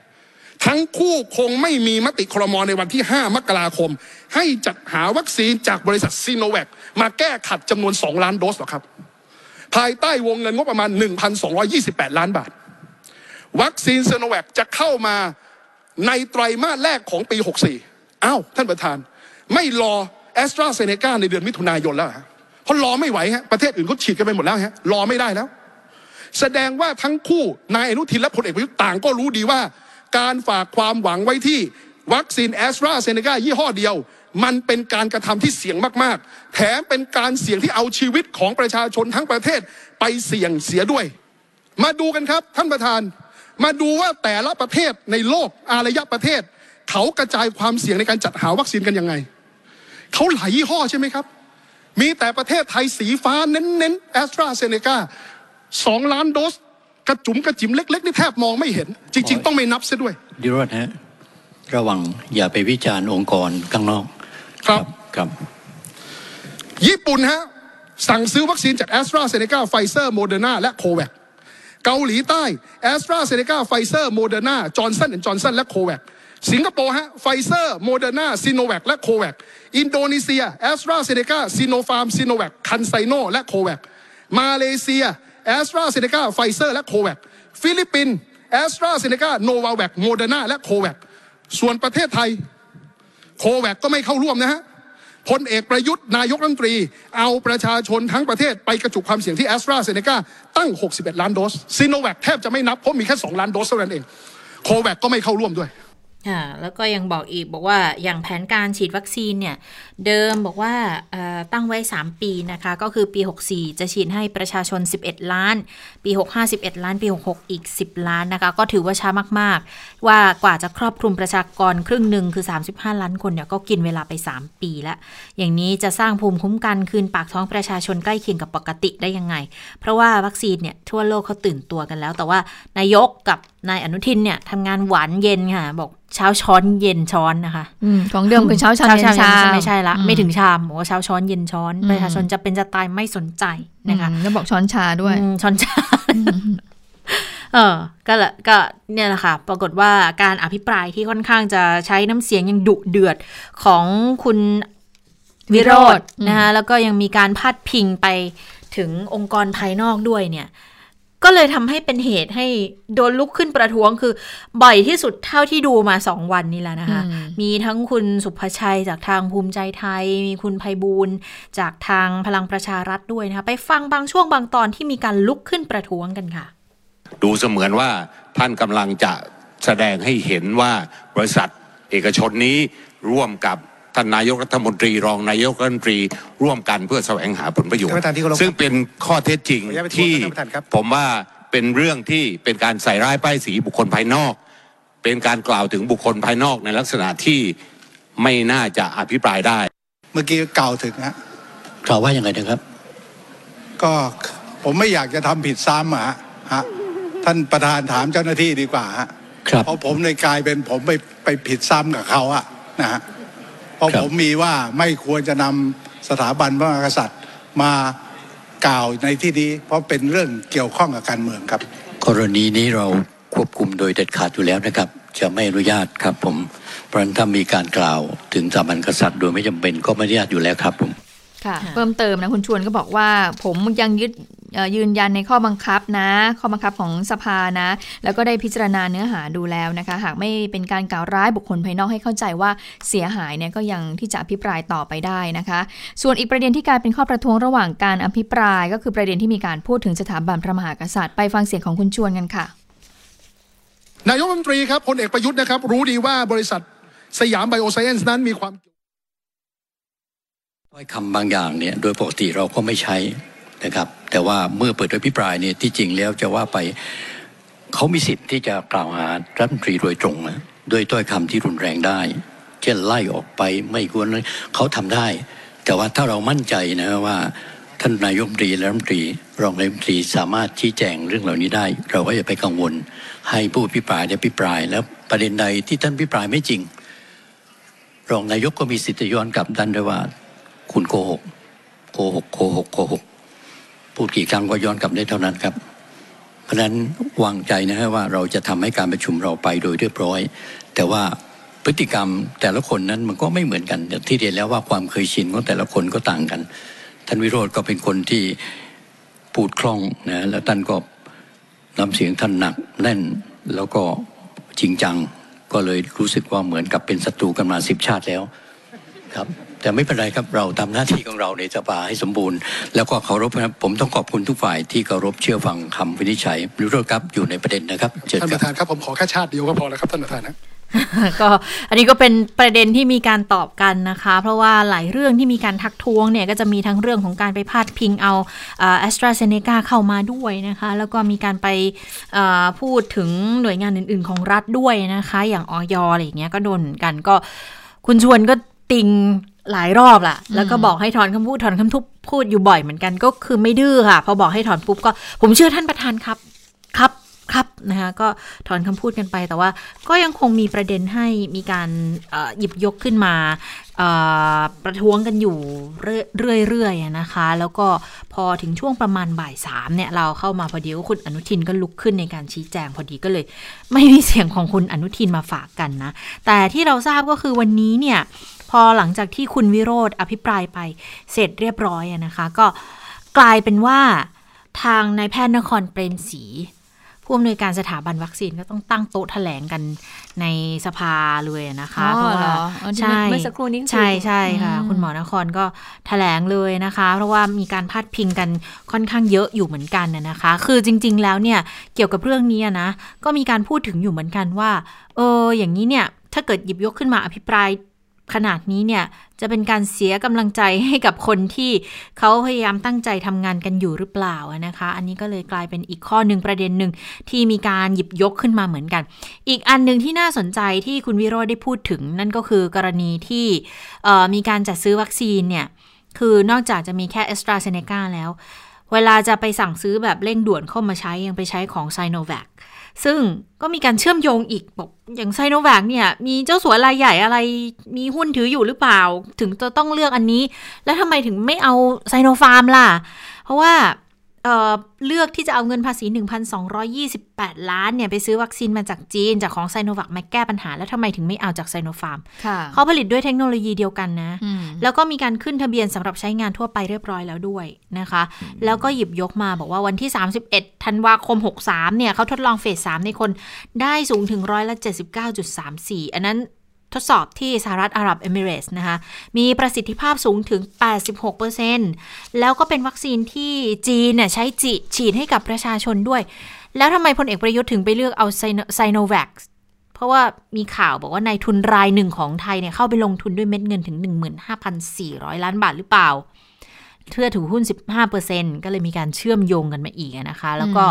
ๆทั้งคู่คงไม่มีมติครม.ในวันที่ห้ามกราคมให้จัดหาวัคซีนจากบริษัทซิโนแวคมาแก้ขัดจำนวนสองล้านโดสหรอกครับภายใต้วงเงินงบประมาณ หนึ่งพันสองร้อยยี่สิบแปดล้านบาทวัคซีนซิโนแวคจะเข้ามาในไตรมาสแรกของปีหกสิบสี่อ้าวท่านประธานไม่รอ AstraZeneca ในเดือนมิถุนายนแล้วฮะเพราะรอไม่ไหวฮะประเทศอื่นเขาฉีดกันไปหมดแล้วฮะรอไม่ได้แล้วแสดงว่าทั้งคู่นายอนุทินและพลเอกประยุทธ์ต่างก็รู้ดีว่าการฝากความหวังไว้ที่วัคซีน AstraZeneca ยี่ห้อเดียวมันเป็นการกระทำที่เสี่ยงมากๆแถมเป็นการเสี่ยงที่เอาชีวิตของประชาชนทั้งประเทศไปเสี่ยงเสียด้วยมาดูกันครับท่านประธานมาดูว่าแต่ละประเทศในโลกอารยประเทศเขากระจายความเสี่ยงในการจัดหาวัคซีนกันยังไงเขาหลายยี่ห้อใช่ไหมครับมีแต่ประเทศไทยสีฟ้าเน้นๆ AstraZeneca สองล้านโดสกระจุ๋มกระจิ๋มเล็กๆนี่แทบมองไม่เห็นจริงๆต้องไม่นับซะด้วยดิรอดฮะระวังอย่าไปวิจารณ์องค์กรข้างนอกครับครับญี่ปุ่นฮะสั่งซื้อวัคซีนจาก AstraZeneca Pfizer Moderna และ โคแว็กซ์ เกาหลีใต้ AstraZeneca Pfizer Moderna Johnson แอนด์ Johnson และ โคแว็กซ์สิงคโปร์ฮะ Pfizer Moderna Sinovac และ โคแว็กซ์ อินโดนีเซีย AstraZeneca Sinopharm Sinovac CanSino และ โคแว็กซ์ มาเลเซีย AstraZeneca Pfizer และ โคแว็กซ์ ฟิลิปปินส์ AstraZeneca Novavac Moderna และ โคแว็กซ์ ส่วนประเทศไทย โคแว็กซ์ ก็ไม่เข้าร่วมนะฮะพลเอกประยุทธ์นายกรัฐมนตรีเอาประชาชนทั้งประเทศไปกระจุกความเสี่ยงที่ AstraZeneca ตั้งหกสิบเอ็ดล้านโดส Sinovac แทบจะไม่นับเพราะมีแค่สองล้านโดสเท่านั้นเอง โคแว็กซ์ ก็ไม่เข้าร่วมด้วยอ่าแล้วก็ยังบอกอีกบอกว่าอย่างแผนการฉีดวัคซีนเนี่ยเดิมบอกว่าเอ่อตั้งไว้สามปีนะคะก็คือปีหกสิบสี่จะฉีดให้ประชาชนสิบเอ็ดล้านปีหกสิบห้า สิบเอ็ดล้านปีหกสิบหกอีกสิบล้านนะคะก็ถือว่าช้ามากๆว่ากว่าจะครอบคลุมประชากรครึ่งนึงคือสามสิบห้าล้านคนเนี่ยก็กินเวลาไปสามปีละอย่างนี้จะสร้างภูมิคุ้มกันคืนปากท้องประชาชนใกล้เคียงกับปกติได้ยังไงเพราะว่าวัคซีนเนี่ยทั่วโลกเขาตื่นตัวกันแล้วแต่ว่านายกกับนายอนุทินเนี่ยทำงานหวานเย็นค่ะบอกเช้าช้อนเย็นช้อนนะคะของเดิมคือเช้าช้อนเย็นชามไม่ใช่ละไม่ถึงชามบอกว่าเช้าช้อนเย็นช้อนประชาชนจะเป็นจะตายไม่สนใจนะคะแล้วบอกช้อนชาด้วยช้อนชา เออก็ละก็เนี่ยแหละค่ะปรากฏว่าการอภิปรายที่ค่อนข้างจะใช้น้ำเสียงยังดุเดือดของคุณวิโรจน์นะคะแล้วก็ยังมีการพาดพิงไปถึงองค์กรภายนอกด้วยเนี่ยก็เลยทำให้เป็นเหตุให้โดนลุกขึ้นประท้วงคือบ่อยที่สุดเท่าที่ดูมาสองวันนี้แล้วนะคะมีทั้งคุณสุภชัยจากทางภูมิใจไทยมีคุณไพบูลย์จากทางพลังประชารัฐด้วยนะคะไปฟังบางช่วงบางตอนที่มีการลุกขึ้นประท้วงกันค่ะดูเสมือนว่าท่านกำลังจะ แสดงให้เห็นว่าบริษัทเอกชนนี้ร่วมกับท่านนายกรัฐมนตรีรองนายกรัฐมนตรีร่วมกันเพื่อแสวงหาผลประโยชน์ซึ่งเป็นข้อเท็จจริงที่ผมว่าเป็นเรื่องที่เป็นการใส่ร้ายป้ายสีบุคคลภายนอกเป็นการกล่าวถึงบุคคลภายนอกในลักษณะที่ไม่น่าจะอภิปรายได้เมื่อกี้กล่าวถึงฮะกล่าวว่าอย่างไรนะครับก็ผมไม่อยากจะทำผิดซ้ำอะฮะท่านประธานถามเจ้าหน้าที่ดีกว่าฮะเพราะผมในกลายเป็นผมไปไปผิดซ้ำกับเขาอะนะฮะเพราะผมมีว่าไม่ควรจะนำสถาบันพระมหากษัตริย์มากล่าวในที่นี้เพราะเป็นเรื่องเกี่ยวข้องกับการเมืองครับกรณีนี้เราควบคุมโดยเด็ดขาดอยู่แล้วนะครับจะไม่อนุญาตครับผมเพราะฉะนั้นถ้ามีการกล่าวถึงสถาบันกษัตริย์โดยไม่จำเป็นก็ไม่อนุญาตอยู่แล้วครับผมค่ะเพิ่มเติมนะคุณชวนก็บอกว่าผมยังยึดยืนยันในข้อบังคับนะข้อบังคับของสภานะแล้วก็ได้พิจารณาเนื้อหาดูแล้วนะคะหากไม่เป็นการกล่าวร้ายบุคคลภายนอกให้เข้าใจว่าเสียหายเนี่ยก็ยังที่จะอภิปรายต่อไปได้นะคะส่วนอีกประเด็นที่กลายเป็นข้อประท้วงระหว่างการอภิปรายก็คือประเด็นที่มีการพูดถึงสถาบันพระมหากษัตริย์ไปฟังเสียงของคุณชวนกันค่ะนายกรัฐมนตรีครับพลเอกประยุทธ์นะครับรู้ดีว่าบริษัทสยามไบโอไซเอนซ์นั้นมีความคำบางอย่างเนี่ยโดยปกติเราก็ไม่ใช้นะครับแต่ว่าเมื่อเปิดอภิปรายเนี่ยที่จริงแล้วจะว่าไปเขามีสิทธิ์ที่จะกล่าวหารัฐมนตรีโดยตรงนะด้วยถ้อยคำที่รุนแรงได้เช่นไล่ออกไปไม่ควรเขาทำได้แต่ว่าถ้าเรามั่นใจนะว่าท่านนายกรัฐมนตรีและรัฐมนตรีรองนายกรัฐมนตรีสามารถชี้แจงเรื่องเหล่านี้ได้เราก็อย่าไปกังวลให้ผู้อภิปรายได้อภิปรายแล้วประเด็นใดที่ท่านอภิปรายไม่จริงรองนายกก็มีสิทธิ์ย้อนกลับท่านด้วยว่าคุณโกหกโกหกโกหกโกหกพูดกี่ครั้งก็ย้อนกลับได้เท่านั้นครับเพราะฉะนั้นวางใจนะฮะว่าเราจะทำให้การประชุมเราไปโดยเรียบร้อยแต่ว่าพฤติกรรมแต่ละคนนั้นมันก็ไม่เหมือนกันอย่างที่เรียนแล้วว่าความเคยชินของแต่ละคนก็ต่างกันท่านวิโรจน์ก็เป็นคนที่พูดคล่องนะแล้วท่านก็นำเสียงท่านหนักแน่นแล้วก็จริงจังก็เลยรู้สึกว่าเหมือนกับเป็นศัตรูกันมาสิบชาติแล้วครับแต่ไม่เป็นไรครับเราทำหน้าที่ของเราในสภาให้สมบูรณ์แล้วก็เคารพครับผมต้องขอบคุณทุกฝ่ายที่เคารพเชื่อฟังคำวินิจฉัยรู้ด้วยครับอยู่ในประเด็นนะครับท่านประธานครับผมขอแค่ชาติเดียวก็พอแล้วครับท่านประธานนะก็อันนี้ก็เป็นประเด็นที่มีการตอบกันนะคะเพราะว่าหลายเรื่องที่มีการทักท้วงเนี่ยก็จะมีทั้งเรื่องของการไปพาดพิงเอา AstraZeneca เข้ามาด้วยนะคะแล้วก็มีการไปพูดถึงหน่วยงานอื่นๆของรัฐด้วยนะคะอย่างอย.อะไรอย่างเงี้ยก็โดนกันก็คุณชวนก็ติงหลายรอบล่ะแล้วก็บอกให้ถอนคำพูดถอนคำทุบพูดอยู่บ่อยเหมือนกันก็คือไม่ดื้อค่ะพอบอกให้ถอนปุ๊บก็ผมเชื่อท่านประธานครับครับครับนะคะก็ถอนคำพูดกันไปแต่ว่าก็ยังคงมีประเด็นให้มีการหยิบยกขึ้นมาประท้วงกันอยู่เรื่อยๆนะคะแล้วก็พอถึงช่วงประมาณบ่ายสามเนี่ยเราเข้ามาพอดีก็คุณอนุทินก็ลุกขึ้นในการชี้แจงพอดีก็เลยไม่มีเสียงของคุณอนุทินมาฝากกันนะแต่ที่เราทราบก็คือวันนี้เนี่ยพอหลังจากที่คุณวิโรจน์อภิปรายไปเสร็จเรียบร้อยนะคะก็กลายเป็นว่าทางนายแพทย์นครเปรมศรีผู้อำนวยการสถาบันวัคซีนก็ต้องตั้งโต๊ะแถลงกันในสภาเลยนะคะเพราะว่าใช่เมื่อสักครู่นี้ใช่ใช่ค่ะคุณหมอนครก็แถลงเลยนะคะเพราะว่ามีการพาดพิงกันค่อนข้างเยอะอยู่เหมือนกันนะคะคือจริงๆแล้วเนี่ยเกี่ยวกับเรื่องนี้นะก็มีการพูดถึงอยู่เหมือนกันว่าเอออย่างนี้เนี่ยถ้าเกิดหยิบยกขึ้นมาอภิปรายขนาดนี้เนี่ยจะเป็นการเสียกำลังใจให้กับคนที่เขาพยายามตั้งใจทำงานกันอยู่หรือเปล่านะคะอันนี้ก็เลยกลายเป็นอีกข้อหนึ่งประเด็นหนึ่งที่มีการหยิบยกขึ้นมาเหมือนกันอีกอันหนึ่งที่น่าสนใจที่คุณวิโรจน์ได้พูดถึงนั่นก็คือกรณีที่มีการจัดซื้อวัคซีนเนี่ยคือนอกจากจะมีแค่ AstraZeneca แล้วเวลาจะไปสั่งซื้อแบบเร่งด่วนเข้ามาใช้ยังไปใช้ของ Sinovacซึ่งก็มีการเชื่อมโยงอีกบอกอย่างไซโนแวคเนี่ยมีเจ้าสัวรายใหญ่อะไรมีหุ้นถืออยู่หรือเปล่าถึงจะต้องเลือกอันนี้แล้วทำไมถึงไม่เอาไซโนฟาร์มล่ะเพราะว่า เอ่อ เลือกที่จะเอาเงินภาษี หนึ่งพันสองร้อยยี่สิบแปด ล้านเนี่ยไปซื้อวัคซีนมาจากจีนจากของไซโนแวคมาแก้ปัญหาแล้วทำไมถึงไม่เอาจากไซโนฟาร์มเขาผลิตด้วยเทคโนโลยีเดียวกันนะแล้วก็มีการขึ้นทะเบียนสำหรับใช้งานทั่วไปเรียบร้อยแล้วด้วยนะคะแล้วก็หยิบยกมาบอกว่าวันที่สามสิบเอ็ดธันวาคมหกสิบสามเนี่ยเขาทดลองเฟสสามในคนได้สูงถึง หนึ่งร้อยเจ็ดสิบเก้าจุดสามสี่ อันนั้นทดสอบที่สหรัฐอาหรับเอมิเรตส์นะคะมีประสิทธิภาพสูงถึง แปดสิบหกเปอร์เซ็นต์ แล้วก็เป็นวัคซีนที่จีนใช้ฉีดให้กับประชาชนด้วยแล้วทำไมพลเอกประยุทธ์ถึงไปเลือกเอาไซโนแวค เพราะว่ามีข่าวบอกว่านายทุนรายหนึ่งของไทยเนี่ยเข้าไปลงทุนด้วยเม็ดเงินถึง หนึ่งหมื่นห้าพันสี่ร้อย ล้านบาทหรือเปล่าเพื่อถือหุ้น สิบห้าเปอร์เซ็นต์ ก็เลยมีการเชื่อมโยงกันมาอีกนะคะแล้วก็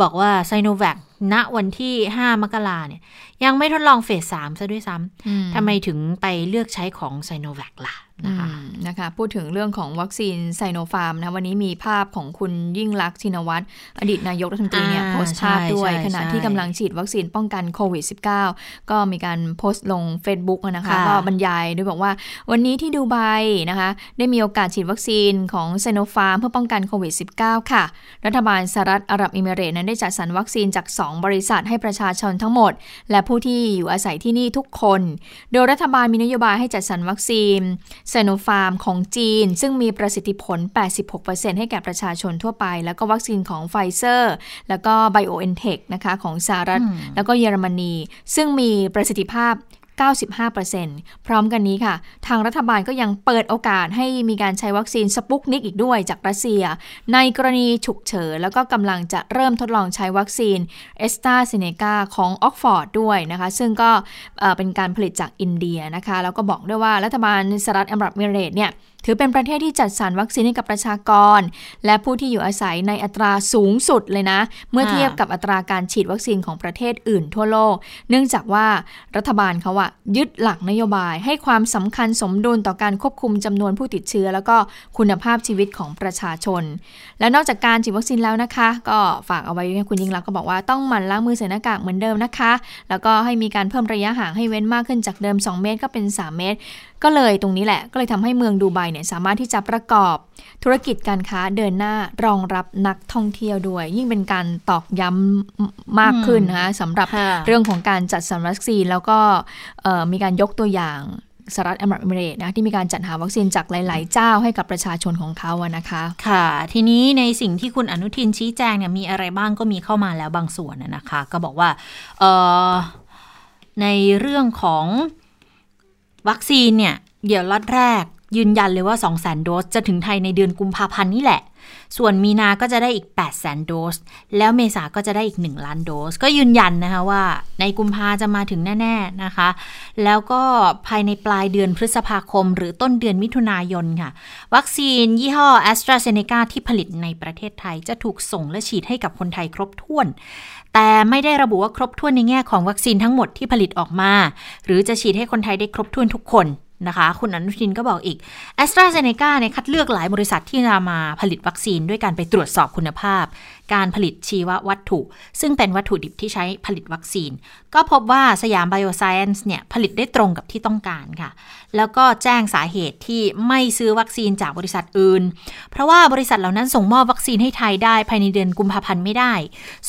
บอกว่าไซโนแวคณวันที่ห้ามกราเนี่ยยังไม่ทดลองเฟสสามซะด้วยซ้ำทำไมถึงไปเลือกใช้ของไซโนแวคล่ะนะคะนะคะพูดถึงเรื่องของวัคซีนไซโนฟาร์มนะวันนี้มีภาพของคุณยิ่งลักษณ์ชินวัตรอดีตนายกรัฐมนตรีเนี่ยโพสต์ภาพด้วยขณะที่กำลังฉีดวัคซีนป้องกันโควิด สิบเก้า ก็มีการโพสต์ลง Facebook นะคะก็บรรยายด้วยบอกว่าวันนี้ที่ดูไบนะคะได้มีโอกาสฉีดวัคซีนของไซโนฟาร์มเพื่อป้องกันโควิด สิบเก้า ค่ะรัฐบาลสหรัฐอาหรับเอมิเรตส์นั้นได้จัดสรรวัคซีนจากสองบริษัทให้ประชาชนทั้งหมดและผู้ที่อยู่อาศัยที่นี่ทุกคนโดยรัฐบาลมีนโยบายให้จัดสรรวัคซีนไซโนฟาร์มของจีนซึ่งมีประสิทธิผล แปดสิบหกเปอร์เซ็นต์ ให้แก่ประชาชนทั่วไปแล้วก็วัคซีนของไฟเซอร์แล้วก็ไบโอเอ็นเทคนะคะของสหรัฐแล้วก็เยอรมนีซึ่งมีประสิทธิภาพ เก้าสิบห้าเปอร์เซ็นต์ พร้อมกันนี้ค่ะทางรัฐบาลก็ยังเปิดโอกาสให้มีการใช้วัคซีนสปุกนิกอีกด้วยจากรัสเซียในกรณีฉุกเฉินแล้วก็กำลังจะเริ่มทดลองใช้วัคซีน AstraZeneca ของ Oxford ด้วยนะคะซึ่งก็เป็นการผลิตจากอินเดียนะคะแล้วก็บอกด้วยว่ารัฐบาลสหรัฐอาหรับเอมิเรตส์เนี่ยถือเป็นประเทศที่จัดสรรวัคซีนให้กับประชากรและผู้ที่อยู่อาศัยในอัตราสูงสุดเลยนะเมื่อเทียบกับอัตราการฉีดวัคซีนของประเทศอื่นทั่วโลกเนื่องจากว่ารัฐบาลเขาอะยึดหลักนโยบายให้ความสำคัญสมดุลต่อการควบคุมจำนวนผู้ติดเชื้อแล้วก็คุณภาพชีวิตของประชาชนและนอกจากการฉีดวัคซีนแล้วนะคะก็ฝากเอาไว้คุณยิ่งลักษณ์ก็บอกว่าต้องหมั่นล้างมือใส่หน้ากากเหมือนเดิมนะคะแล้วก็ให้มีการเพิ่มระยะห่างให้เว้นมากขึ้นจากเดิมสองเมตรก็เป็นสามเมตรก็เลยตรงนี้แหละก็เลยทำให้เมืองดูไบเนี่ยสามารถที่จะประกอบธุรกิจการค้าเดินหน้ารองรับนักท่องเที่ยวด้วยยิ่งเป็นการตอกย้ำมากขึ้นนะคะสำหรับเรื่องของการจัดสรรวัคซีนแล้วก็มีการยกตัวอย่างสหรัฐอาหรับเอมิเรตส์นะที่มีการจัดหาวัคซีนจากหลายๆเจ้าให้กับประชาชนของเขาอะนะคะค่ะทีนี้ในสิ่งที่คุณอนุทินชี้แจงเนี่ยมีอะไรบ้างก็มีเข้ามาแล้วบางส่วนนะคะก็บอกว่าในเรื่องของวัคซีนเนี่ยเดี๋ยวล็อตแรกยืนยันเลยว่า สองแสน โดสจะถึงไทยในเดือนกุมภาพันธ์นี่แหละส่วนมีนาก็จะได้อีก แปดแสน โดสแล้วเมษาก็จะได้อีกหนึ่งล้านโดสก็ยืนยันนะคะว่าในกุมภาจะมาถึงแน่ๆนะคะแล้วก็ภายในปลายเดือนพฤษภาคมหรือต้นเดือนมิถุนายนค่ะวัคซีนยี่ห้อ AstraZeneca ที่ผลิตในประเทศไทยจะถูกส่งและฉีดให้กับคนไทยครบถ้วนแต่ไม่ได้ระบุว่าครบถ้วนในแง่ของวัคซีนทั้งหมดที่ผลิตออกมาหรือจะฉีดให้คนไทยได้ครบถ้วนทุกคนนะคะคุณอนุทินก็บอกอีก AstraZeneca เนี่ยคัดเลือกหลายบริษัทที่นำมาผลิตวัคซีนด้วยการไปตรวจสอบคุณภาพการผลิตชีววัตถุซึ่งเป็นวัตถุดิบที่ใช้ผลิตวัคซีนก็พบว่าสยามไบโอไซเอนซ์เนี่ยผลิตได้ตรงกับที่ต้องการค่ะแล้วก็แจ้งสาเหตุที่ไม่ซื้อวัคซีนจากบริษัทอื่นเพราะว่าบริษัทเหล่านั้นส่งมอบวัคซีนให้ไทยได้ภายในเดือนกุมภาพันธ์ไม่ได้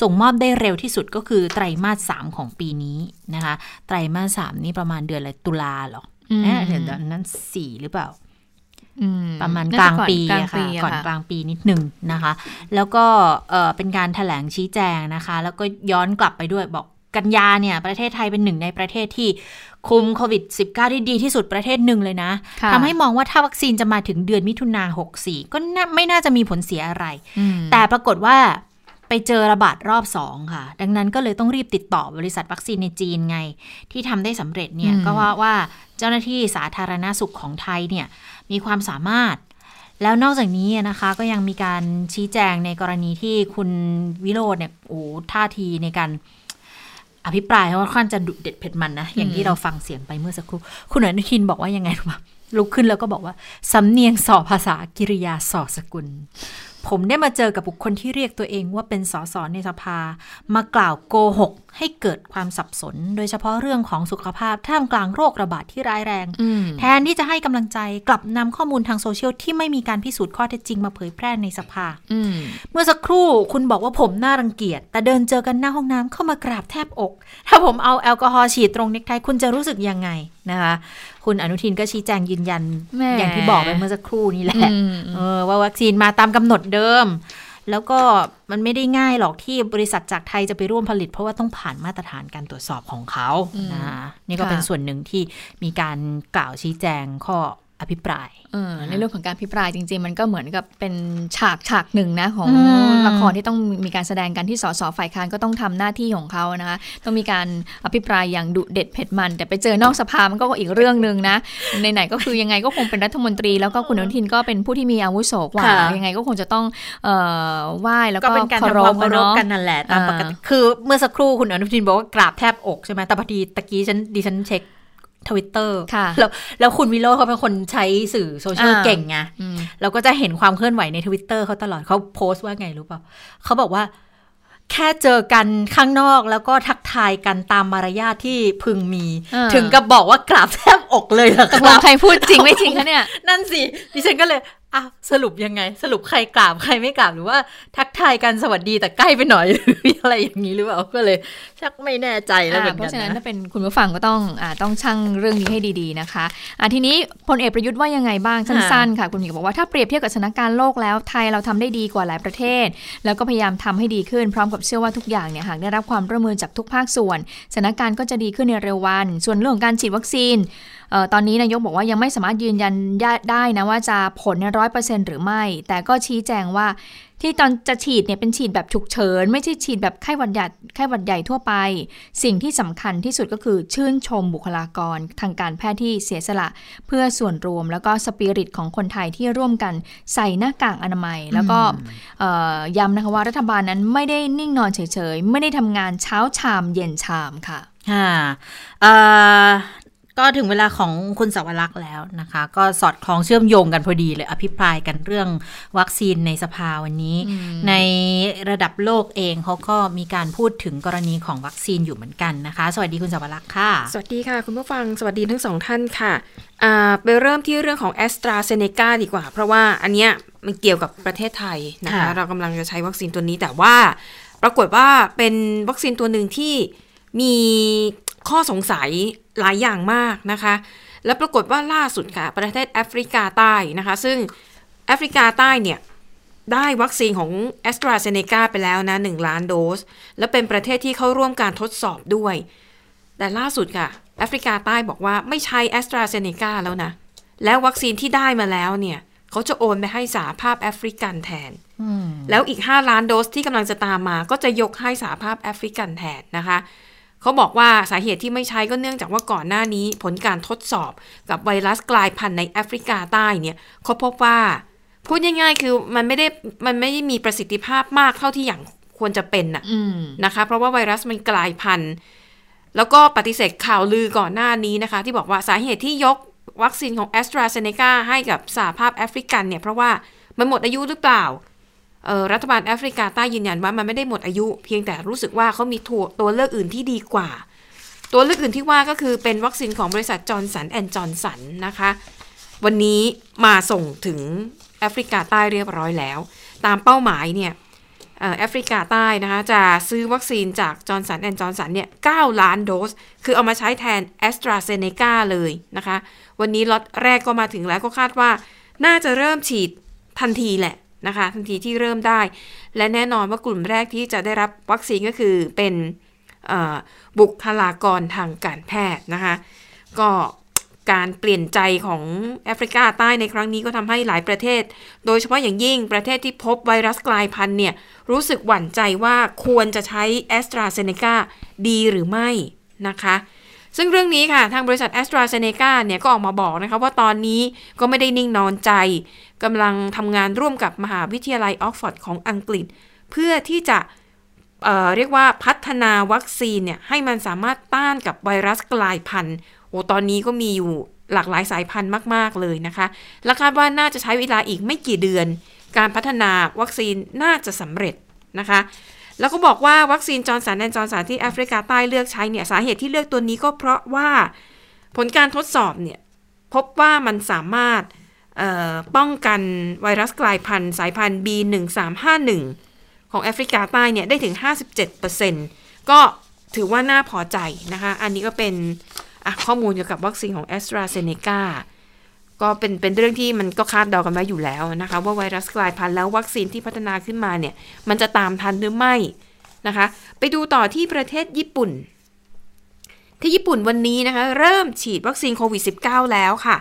ส่งมอบได้เร็วที่สุดก็คือไตรมาสสามของปีนี้นะคะไตรมาสสามนี้ประมาณเดือนอะไรตุลาหรอเดี๋ยวนั้นสี่หรือเปล่าประมาณกลางปีค่ะก่อนกลางปีนิดหนึ่งนะคะแล้วก็เป็นการแถลงชี้แจงนะคะแล้วก็ย้อนกลับไปด้วยบอกกันยาเนี่ยประเทศไทยเป็นหนึ่งในประเทศที่คุมโควิด สิบเก้า ได้ดีที่สุดประเทศหนึ่งเลยนะทำให้มองว่าถ้าวัคซีนจะมาถึงเดือนมิถุนาหกสิบสี่ก็ไม่น่าจะมีผลเสียอะไรแต่ปรากฏว่าไปเจอระบาดรอบสองค่ะดังนั้นก็เลยต้องรีบติดต่อบริษัทวัคซีนในจีนไงที่ทำได้สำเร็จเนี่ยก็ว่าว่าเจ้าหน้าที่สาธารณสุขของไทยเนี่ยมีความสามารถแล้วนอกจากนี้นะคะก็ยังมีการชี้แจงในกรณีที่คุณวิโรจน์เนี่ยโอ้ท่าทีในการอภิปรายค่อนข้างจะดุเด็ดเผ็ดมันนะอย่างที่เราฟังเสียงไปเมื่อสักครู่คุณอนุทินบอกว่ายังไงรู้ป่ะลุกขึ้นแล้วก็บอกว่าสำเนียงสอภาษากิริยาสอสกุลผมได้มาเจอกับบุคคลที่เรียกตัวเองว่าเป็นสสในสภามากล่าวโกหกให้เกิดความสับสนโดยเฉพาะเรื่องของสุขภาพท่ามกลางโรคระบาดที่ร้ายแรงแทนที่จะให้กำลังใจกลับนำข้อมูลทางโซเชียลที่ไม่มีการพิสูจน์ข้อเท็จจริงมาเผยแพร่ในสภาเมื่อสักครู่คุณบอกว่าผมน่ารังเกียจแต่เดินเจอกันหน้าห้องน้ำเข้ามากราบแทบอกถ้าผมเอาแอลกอฮอล์ฉีดตรงเน็กไทคุณจะรู้สึกยังไงนะคะคุณอนุทินก็ชี้แจงยืนยันอย่างที่บอกไปเมื่อสักครู่นี่แหละเออว่าวัคซีนมาตามกำหนดเดิมแล้วก็มันไม่ได้ง่ายหรอกที่บริษัทจากไทยจะไปร่วมผลิตเพราะว่าต้องผ่านมาตรฐานการตรวจสอบของเขานะนี่ก็เป็นส่วนหนึ่งที่มีการกล่าวชี้แจงข้อ อภิปรายในเรื่องของการอภิปรายจริงๆมันก็เหมือนกับเป็นฉากฉากหนึ่งนะของละครที่ต้องมีการแสดงกันที่สสฝ่ายค้านก็ต้องทำหน้าที่ของเขานะคะต้องมีการอภิปรายอย่างดุเด็ดเผ็ดมันแต่ไปเจอนอกสภามันก็อีกเรื่องนึงนะในไหนก็คือยังไงก็คงเป็นรัฐมนตรีแล้วก็คุณอนุทินก็เป็นผู้ที่มีอาวุโสกว่ายังไงก็คงจะต้องไหว้แล้วก็เป็นการทำความเคารพกันนั่นแหละตามปกติคือเมื่อสักครู่คุณอนุทินบอกว่ากราบแทบอกใช่ไหมแต่พอดีตะกี้ฉันดิฉันเช็คTwitter แล้วแล้วคุณวิโรจน์เขาเป็นคนใช้สื่อโซเชียลเก่งไงเราก็จะเห็นความเคลื่อนไหวใน Twitter เขาตลอดเขาโพสต์ว่าไงรู้ป่ะเขาบอกว่าแค่เจอกันข้างนอกแล้วก็ทักทายกันตามมารยาทที่พึงมีถึงกับบอกว่ากราบแทบอกเลยเหรอครับใครพูดจริงไม่จริงคะเนี่ยนั่นสิดิฉันก็เลยอ่ะสรุปยังไงสรุปใครกราบใครไม่กราบหรือว่าทักทายกันสวัสดีแต่ใกล้ไปหน่อยหรืออะไรอย่างนี้หรือเปล่าก็เลยชักไม่แน่ใจแล้วเหมือนกันนะเพราะฉะนั้นถ้าเป็นคุณผู้ฟังก็ต้องอ่าต้องชั่งเรื่องนี้ให้ดีๆนะคะอ่ะทีนี้พลเอกประยุทธ์ว่ายังไงบ้างสั้นๆค่ะคุณหมีบอกว่าถ้าเปรียบเทียบกับสถานการณ์โลกแล้วไทยเราทำได้ดีกว่าหลายประเทศแล้วก็พยายามทำให้ดีขึ้นพร้อมกับเชื่อว่าทุกอย่างเนี่ยหากได้รับความร่วมมือจากทุกภาคส่วนสถานการณ์ก็จะดีขึ้นในเร็ววันส่วนเรื่องของการฉีดวัคซีนตอนนี้นายกบอกว่ายังไม่สามารถยืนยันได้นะว่าจะผล ร้อยเปอร์เซ็นต์ หรือไม่แต่ก็ชี้แจงว่าที่ตอนจะฉีดเนี่ยเป็นฉีดแบบฉุกเฉินไม่ใช่ฉีดแบบไข้หวัดใหญ่ไข้หวัดใหญ่ทั่วไปสิ่งที่สำคัญที่สุดก็คือชื่นชมบุคลากรทางการแพทย์ที่เสียสละเพื่อส่วนรวมแล้วก็สปิริตของคนไทยที่ร่วมกันใส่หน้ากากอนามัยแล้วก็ย้ำนะคะว่ารัฐบาลนั้นไม่ได้นิ่งนอนเฉยๆไม่ได้ทำงานเช้าชามเย็นชามค่ะก็ถึงเวลาของคุณสวรักษ์แล้วนะคะก็สอดคล้องเชื่อมโยงกันพอดีเลยอภิปรายกันเรื่องวัคซีนในสภาวันนี้ในระดับโลกเองเขาก็มีการพูดถึงกรณีของวัคซีนอยู่เหมือนกันนะคะสวัสดีคุณสวรักษ์ค่ะสวัสดีค่ะคุณผู้ฟังสวัสดีทั้งสองท่านค่ะไปเริ่มที่เรื่องของ AstraZeneca ดีกว่าเพราะว่าอันเนี้ยมันเกี่ยวกับประเทศไทยนะคะเรากำลังจะใช้วัคซีนตัวนี้แต่ว่าปรากฏว่าเป็นวัคซีนตัวนึงที่มีข้อสงสัยหลายอย่างมากนะคะและปรากฏว่าล่าสุดค่ะประเทศแอฟริกาใต้นะคะซึ่งแอฟริกาใต้เนี่ยได้วัคซีนของ AstraZeneca ไปแล้วนะหนึ่งล้านโดสและเป็นประเทศที่เข้าร่วมการทดสอบด้วยแต่ล่าสุดค่ะแอฟริกาใต้บอกว่าไม่ใช้ AstraZeneca แล้วนะแล้ววัคซีนที่ได้มาแล้วเนี่ยเขาจะโอนไปให้สหภาพแอฟริกันแทนแล้วอีกห้าล้านโดสที่กำลังจะตามมาก็จะยกให้สหภาพแอฟริกันแทนนะคะเขาบอกว่าสาเหตุที่ไม่ใช้ก็เนื่องจากว่าก่อนหน้านี้ผลการทดสอบกับไวรัสกลายพันธุ์ในแอฟริกาใต้เนี่ยเขาพบว่าพูดง่ายๆคือมันไม่ได้มันไม่ได้มีประสิทธิภาพมากเท่าที่อย่างควรจะเป็นน่ะนะคะเพราะว่าไวรัสมันกลายพันธุ์แล้วก็ปฏิเสธข่าวลือก่อนหน้านี้นะคะที่บอกว่าสาเหตุที่ยกวัคซีนของ AstraZeneca ให้กับสหภาพแอฟริกันเนี่ยเพราะว่ามันหมดอายุหรือเปล่าเอ่อรัฐบาลแอฟริกาใต้ยืนยันว่ามันไม่ได้หมดอายุเพียงแต่รู้สึกว่าเขามีตัวเลือกอื่นที่ดีกว่าตัวเลือกอื่นที่ว่าก็คือเป็นวัคซีนของบริษัทจอห์นสันแอนด์จอห์นสันนะคะวันนี้มาส่งถึงแอฟริกาใต้เรียบร้อยแล้วตามเป้าหมายเนี่ยเอ่อแอฟริกาใต้นะคะจะซื้อวัคซีนจากจอห์นสันแอนด์จอห์นสันเนี่ยเก้าล้านโดสคือเอามาใช้แทน AstraZeneca เลยนะคะวันนี้ล็อตแรกก็มาถึงแล้วก็คาดว่าน่าจะเริ่มฉีดทันทีแหละนะคะทันทีที่เริ่มได้และแน่นอนว่ากลุ่มแรกที่จะได้รับวัคซีนก็คือเป็นบุคลากรทางการแพทย์นะคะก็การเปลี่ยนใจของแอฟริกาใต้ในครั้งนี้ก็ทำให้หลายประเทศโดยเฉพาะอย่างยิ่งประเทศที่พบไวรัสกลายพันธุ์เนี่ยรู้สึกหวั่นใจว่าควรจะใช้ AstraZeneca ดีหรือไม่นะคะซึ่งเรื่องนี้ค่ะทางบริษัท AstraZeneca เนี่ยก็ออกมาบอกนะคะว่าตอนนี้ก็ไม่ได้นิ่งนอนใจกำลังทำงานร่วมกับมหาวิทยาลัย Oxford ของอังกฤษเพื่อที่จะ เอ่อ เรียกว่าพัฒนาวัคซีนเนี่ยให้มันสามารถต้านกับไวรัสกลายพันธุ์โอ้ตอนนี้ก็มีอยู่หลากหลายสายพันธุ์มากๆเลยนะคะและคาดว่าน่าจะใช้เวลาอีกไม่กี่เดือนการพัฒนาวัคซีนน่าจะสำเร็จนะคะแล้วก็บอกว่าวัคซีนจอห์นสันแอนด์จอห์นสันที่แอฟริกาใต้เลือกใช้เนี่ยสาเหตุที่เลือกตัวนี้ก็เพราะว่าผลการทดสอบเนี่ยพบว่ามันสามารถป้องกันไวรัสกลายพันธุ์สายพันธุ์ บี หนึ่งสามห้าหนึ่ง ของแอฟริกาใต้เนี่ยได้ถึง ห้าสิบเจ็ดเปอร์เซ็นต์ ก็ถือว่าน่าพอใจนะคะอันนี้ก็เป็นข้อมูลเกี่ยวกับวัคซีนของ AstraZeneca ก็เป็นเป็นเรื่องที่มันก็คาดเดากันไว้อยู่แล้วนะคะว่าไวรัสกลายพันธุ์แล้ววัคซีนที่พัฒนาขึ้นมาเนี่ยมันจะตามทันหรือไม่นะคะไปดูต่อที่ประเทศญี่ปุ่นที่ญี่ปุ่นวันนี้นะคะเริ่มฉีดวัคซีนโควิด สิบเก้า แล้วค่ะ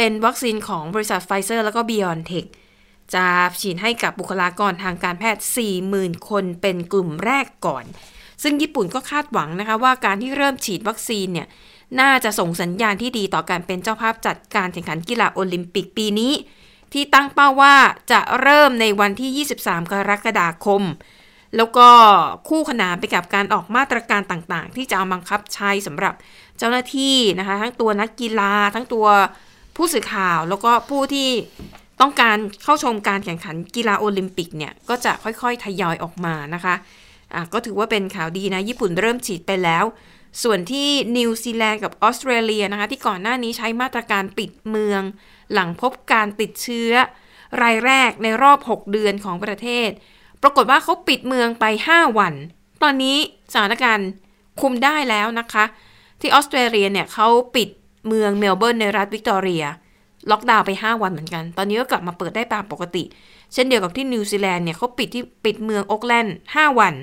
เป็นวัคซีนของบริษัทไฟเซอร์แล้วก็ BioNTech จะฉีดให้กับบุคลากรทางการแพทย์ สี่หมื่น คนเป็นกลุ่มแรกก่อนซึ่งญี่ปุ่นก็คาดหวังนะคะว่าการที่เริ่มฉีดวัคซีนเนี่ยน่าจะส่งสัญญาณที่ดีต่อการเป็นเจ้าภาพจัดการแข่งขันกีฬาโอลิมปิกปีนี้ที่ตั้งเป้าว่าจะเริ่มในวันที่ยี่สิบสามกรกฎาคมแล้วก็คู่ขนานไปกับการออกมาตรการต่างๆที่จะเอาบังคับใช้สำหรับเจ้าหน้าที่นะคะทั้งตัวนักกีฬาทั้งตัวผู้สื่อข่าวแล้วก็ผู้ที่ต้องการเข้าชมการแข่งขันกีฬาโอลิมปิกเนี่ยก็จะค่อยๆทยอยออกมานะคะอ่ะก็ถือว่าเป็นข่าวดีนะญี่ปุ่นเริ่มฉีดไปแล้วส่วนที่นิวซีแลนด์กับออสเตรเลียนะคะที่ก่อนหน้านี้ใช้มาตรการปิดเมืองหลังพบการติดเชื้อรายแรกในรอบหกเดือนของประเทศปรากฏว่าเขาปิดเมืองไปห้าวันตอนนี้สถานการณ์คุมได้แล้วนะคะที่ออสเตรเลียเนี่ยเขาปิดเมืองเมลเบิร์นในรัฐวิกตอเรียล็อกดาวน์ไปห้าวันเหมือนกันตอนนี้ก็กลับมาเปิดได้ตามปกติเช่นเดียวกับที่นิวซีแลนด์เนี่ยเขาปิดที่ปิดเมืองโอ๊คแลนด์ห้าวัน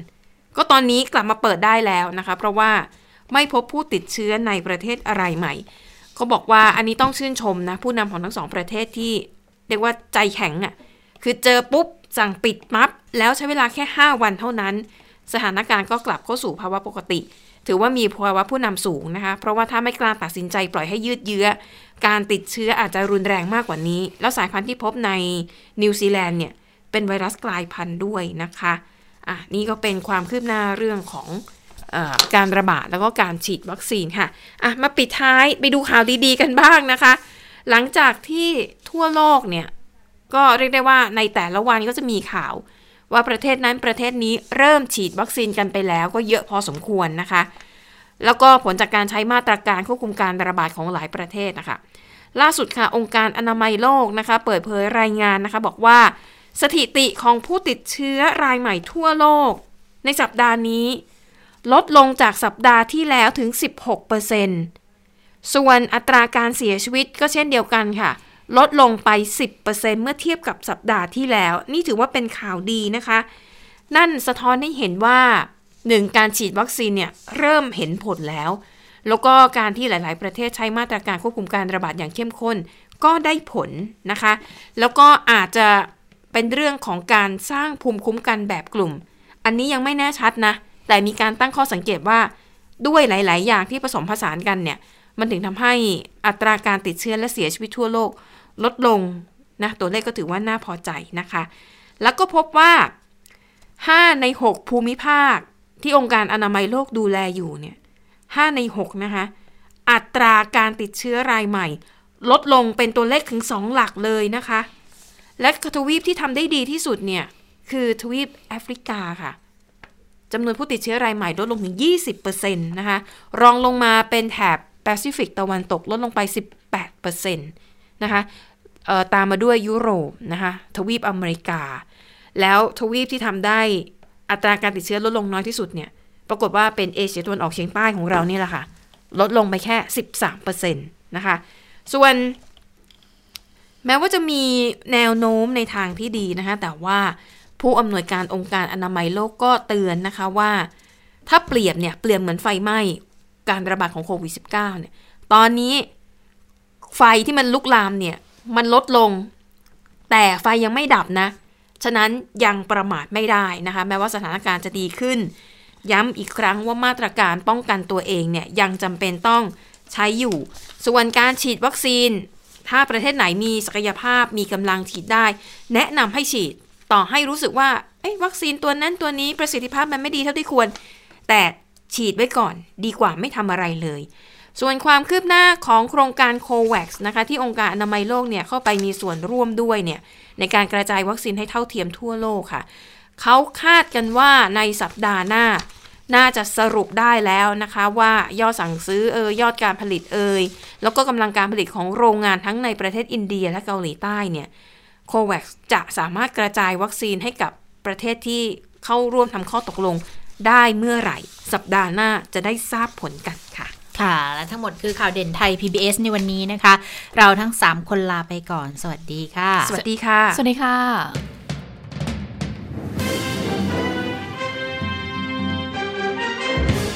ก็ตอนนี้กลับมาเปิดได้แล้วนะคะเพราะว่าไม่พบผู้ติดเชื้อในประเทศอะไรใหม่เขาบอกว่าอันนี้ต้องชื่นชมนะผู้นำของทั้งสองประเทศที่เรียกว่าใจแข็งอ่ะคือเจอปุ๊บสั่งปิดมัฟแล้วใช้เวลาแค่ห้าวันเท่านั้นสถานการณ์ก็กลับเข้าสู่ภาวะปกติถือว่ามีภาวะผู้นำสูงนะคะเพราะว่าถ้าไม่กล้าตัดสินใจปล่อยให้ยืดเยื้อการติดเชื้ออาจจะรุนแรงมากกว่านี้แล้วสายพันธุ์ที่พบในนิวซีแลนด์เนี่ยเป็นไวรัสกลายพันธุ์ด้วยนะคะอ่ะนี่ก็เป็นความคืบหน้าเรื่องของเอ่อการระบาดแล้วก็การฉีดวัคซีนค่ะอ่ะมาปิดท้ายไปดูข่าวดีๆกันบ้างนะคะหลังจากที่ทั่วโลกเนี่ยก็เรียกได้ว่าในแต่ละวันก็จะมีข่าวว่าประเทศนั้นประเทศนี้เริ่มฉีดวัคซีนกันไปแล้วก็เยอะพอสมควรนะคะแล้วก็ผลจากการใช้มาตรการควบคุมการระบาดของหลายประเทศนะคะล่าสุดค่ะองค์การอนามัยโลกนะคะเปิดเผยรายงานนะคะบอกว่าสถิติของผู้ติดเชื้อรายใหม่ทั่วโลกในสัปดาห์นี้ลดลงจากสัปดาห์ที่แล้วถึง สิบหกเปอร์เซ็นต์ ส่วนอัตราการเสียชีวิตก็เช่นเดียวกันค่ะลดลงไป สิบเปอร์เซ็นต์ เมื่อเทียบกับสัปดาห์ที่แล้วนี่ถือว่าเป็นข่าวดีนะคะนั่นสะท้อนให้เห็นว่าหนึ่งการฉีดวัคซีนเนี่ยเริ่มเห็นผลแล้วแล้วก็การที่หลายๆประเทศใช้มาตรการควบคุมการระบาดอย่างเข้มข้นก็ได้ผลนะคะแล้วก็อาจจะเป็นเรื่องของการสร้างภูมิคุ้มกันแบบกลุ่มอันนี้ยังไม่แน่ชัดนะแต่มีการตั้งข้อสังเกตว่าด้วยหลายๆอย่างที่ผสมผสานกันเนี่ยมันถึงทำให้อัตราการติดเชื้อและเสียชีวิตทั่วโลกลดลงนะตัวเลขก็ถือว่าน่าพอใจนะคะแล้วก็พบว่าห้าในหกภูมิภาคที่องค์การอนามัยโลกดูแลอยู่เนี่ยห้าในหกนะคะอัตราการติดเชื้อรายใหม่ลดลงเป็นตัวเลขถึงสองหลักเลยนะคะและทวีปที่ทำได้ดีที่สุดเนี่ยคือทวีปแอฟริกาค่ะจำนวนผู้ติดเชื้อรายใหม่ลดลงถึง ยี่สิบเปอร์เซ็นต์ นะคะรองลงมาเป็นแถบแปซิฟิกตะวันตกลดลงไป สิบแปดเปอร์เซ็นต์ นะคะเอ่อตามมาด้วยยุโรปนะคะทวีปอเมริกาแล้วทวีปที่ทำได้อัตราการติดเชื้อลดลงน้อยที่สุดเนี่ยปรากฏว่าเป็นเอเชียตะวันออกเฉียงใต้ของเรานี่แหละค่ะลดลงไปแค่ สิบสามเปอร์เซ็นต์ นะคะส่วนแม้ว่าจะมีแนวโน้มในทางที่ดีนะคะแต่ว่าผู้อำนวยการองค์การอนามัยโลกก็เตือนนะคะว่าถ้าเปรียบเนี่ยเปรียบเหมือนไฟไหม้การระบาดของโควิด สิบเก้า เนี่ยตอนนี้ไฟที่มันลุกลามเนี่ยมันลดลงแต่ไฟยังไม่ดับนะฉะนั้นยังประมาทไม่ได้นะคะแม้ว่าสถานการณ์จะดีขึ้นย้ำอีกครั้งว่ามาตรการป้องกันตัวเองเนี่ยยังจำเป็นต้องใช้อยู่ส่วนการฉีดวัคซีนถ้าประเทศไหนมีศักยภาพมีกำลังฉีดได้แนะนำให้ฉีดต่อให้รู้สึกว่าเอ้ยวัคซีนตัวนั้นตัวนี้ประสิทธิภาพมันไม่ดีเท่าที่ควรแต่ฉีดไว้ก่อนดีกว่าไม่ทำอะไรเลยส่วนความคืบหน้าของโครงการ โควัคซ์ นะคะที่องค์การอนามัยโลกเนี่ยเข้าไปมีส่วนร่วมด้วยเนี่ยในการกระจายวัคซีนให้เท่าเทียมทั่วโลกค่ะเขาคาดกันว่าในสัปดาห์หน้าน่าจะสรุปได้แล้วนะคะว่ายอดสั่งซื้อเอ่ยยอดการผลิตเอ่ยแล้วก็กำลังการผลิตของโรงงานทั้งในประเทศอินเดียและเกาหลีใต้เนี่ย โควัคซ์ จะสามารถกระจายวัคซีนให้กับประเทศที่เข้าร่วมทำข้อตกลงได้เมื่อไหร่สัปดาห์หน้าจะได้ทราบผลกันค่ะค่ะและทั้งหมดคือข่าวเด่นไทย พี บี เอส ในวันนี้นะคะเราทั้งสามคนลาไปก่อนสวัสดีค่ะสวัสดีค่ะสวัสดีค่ะ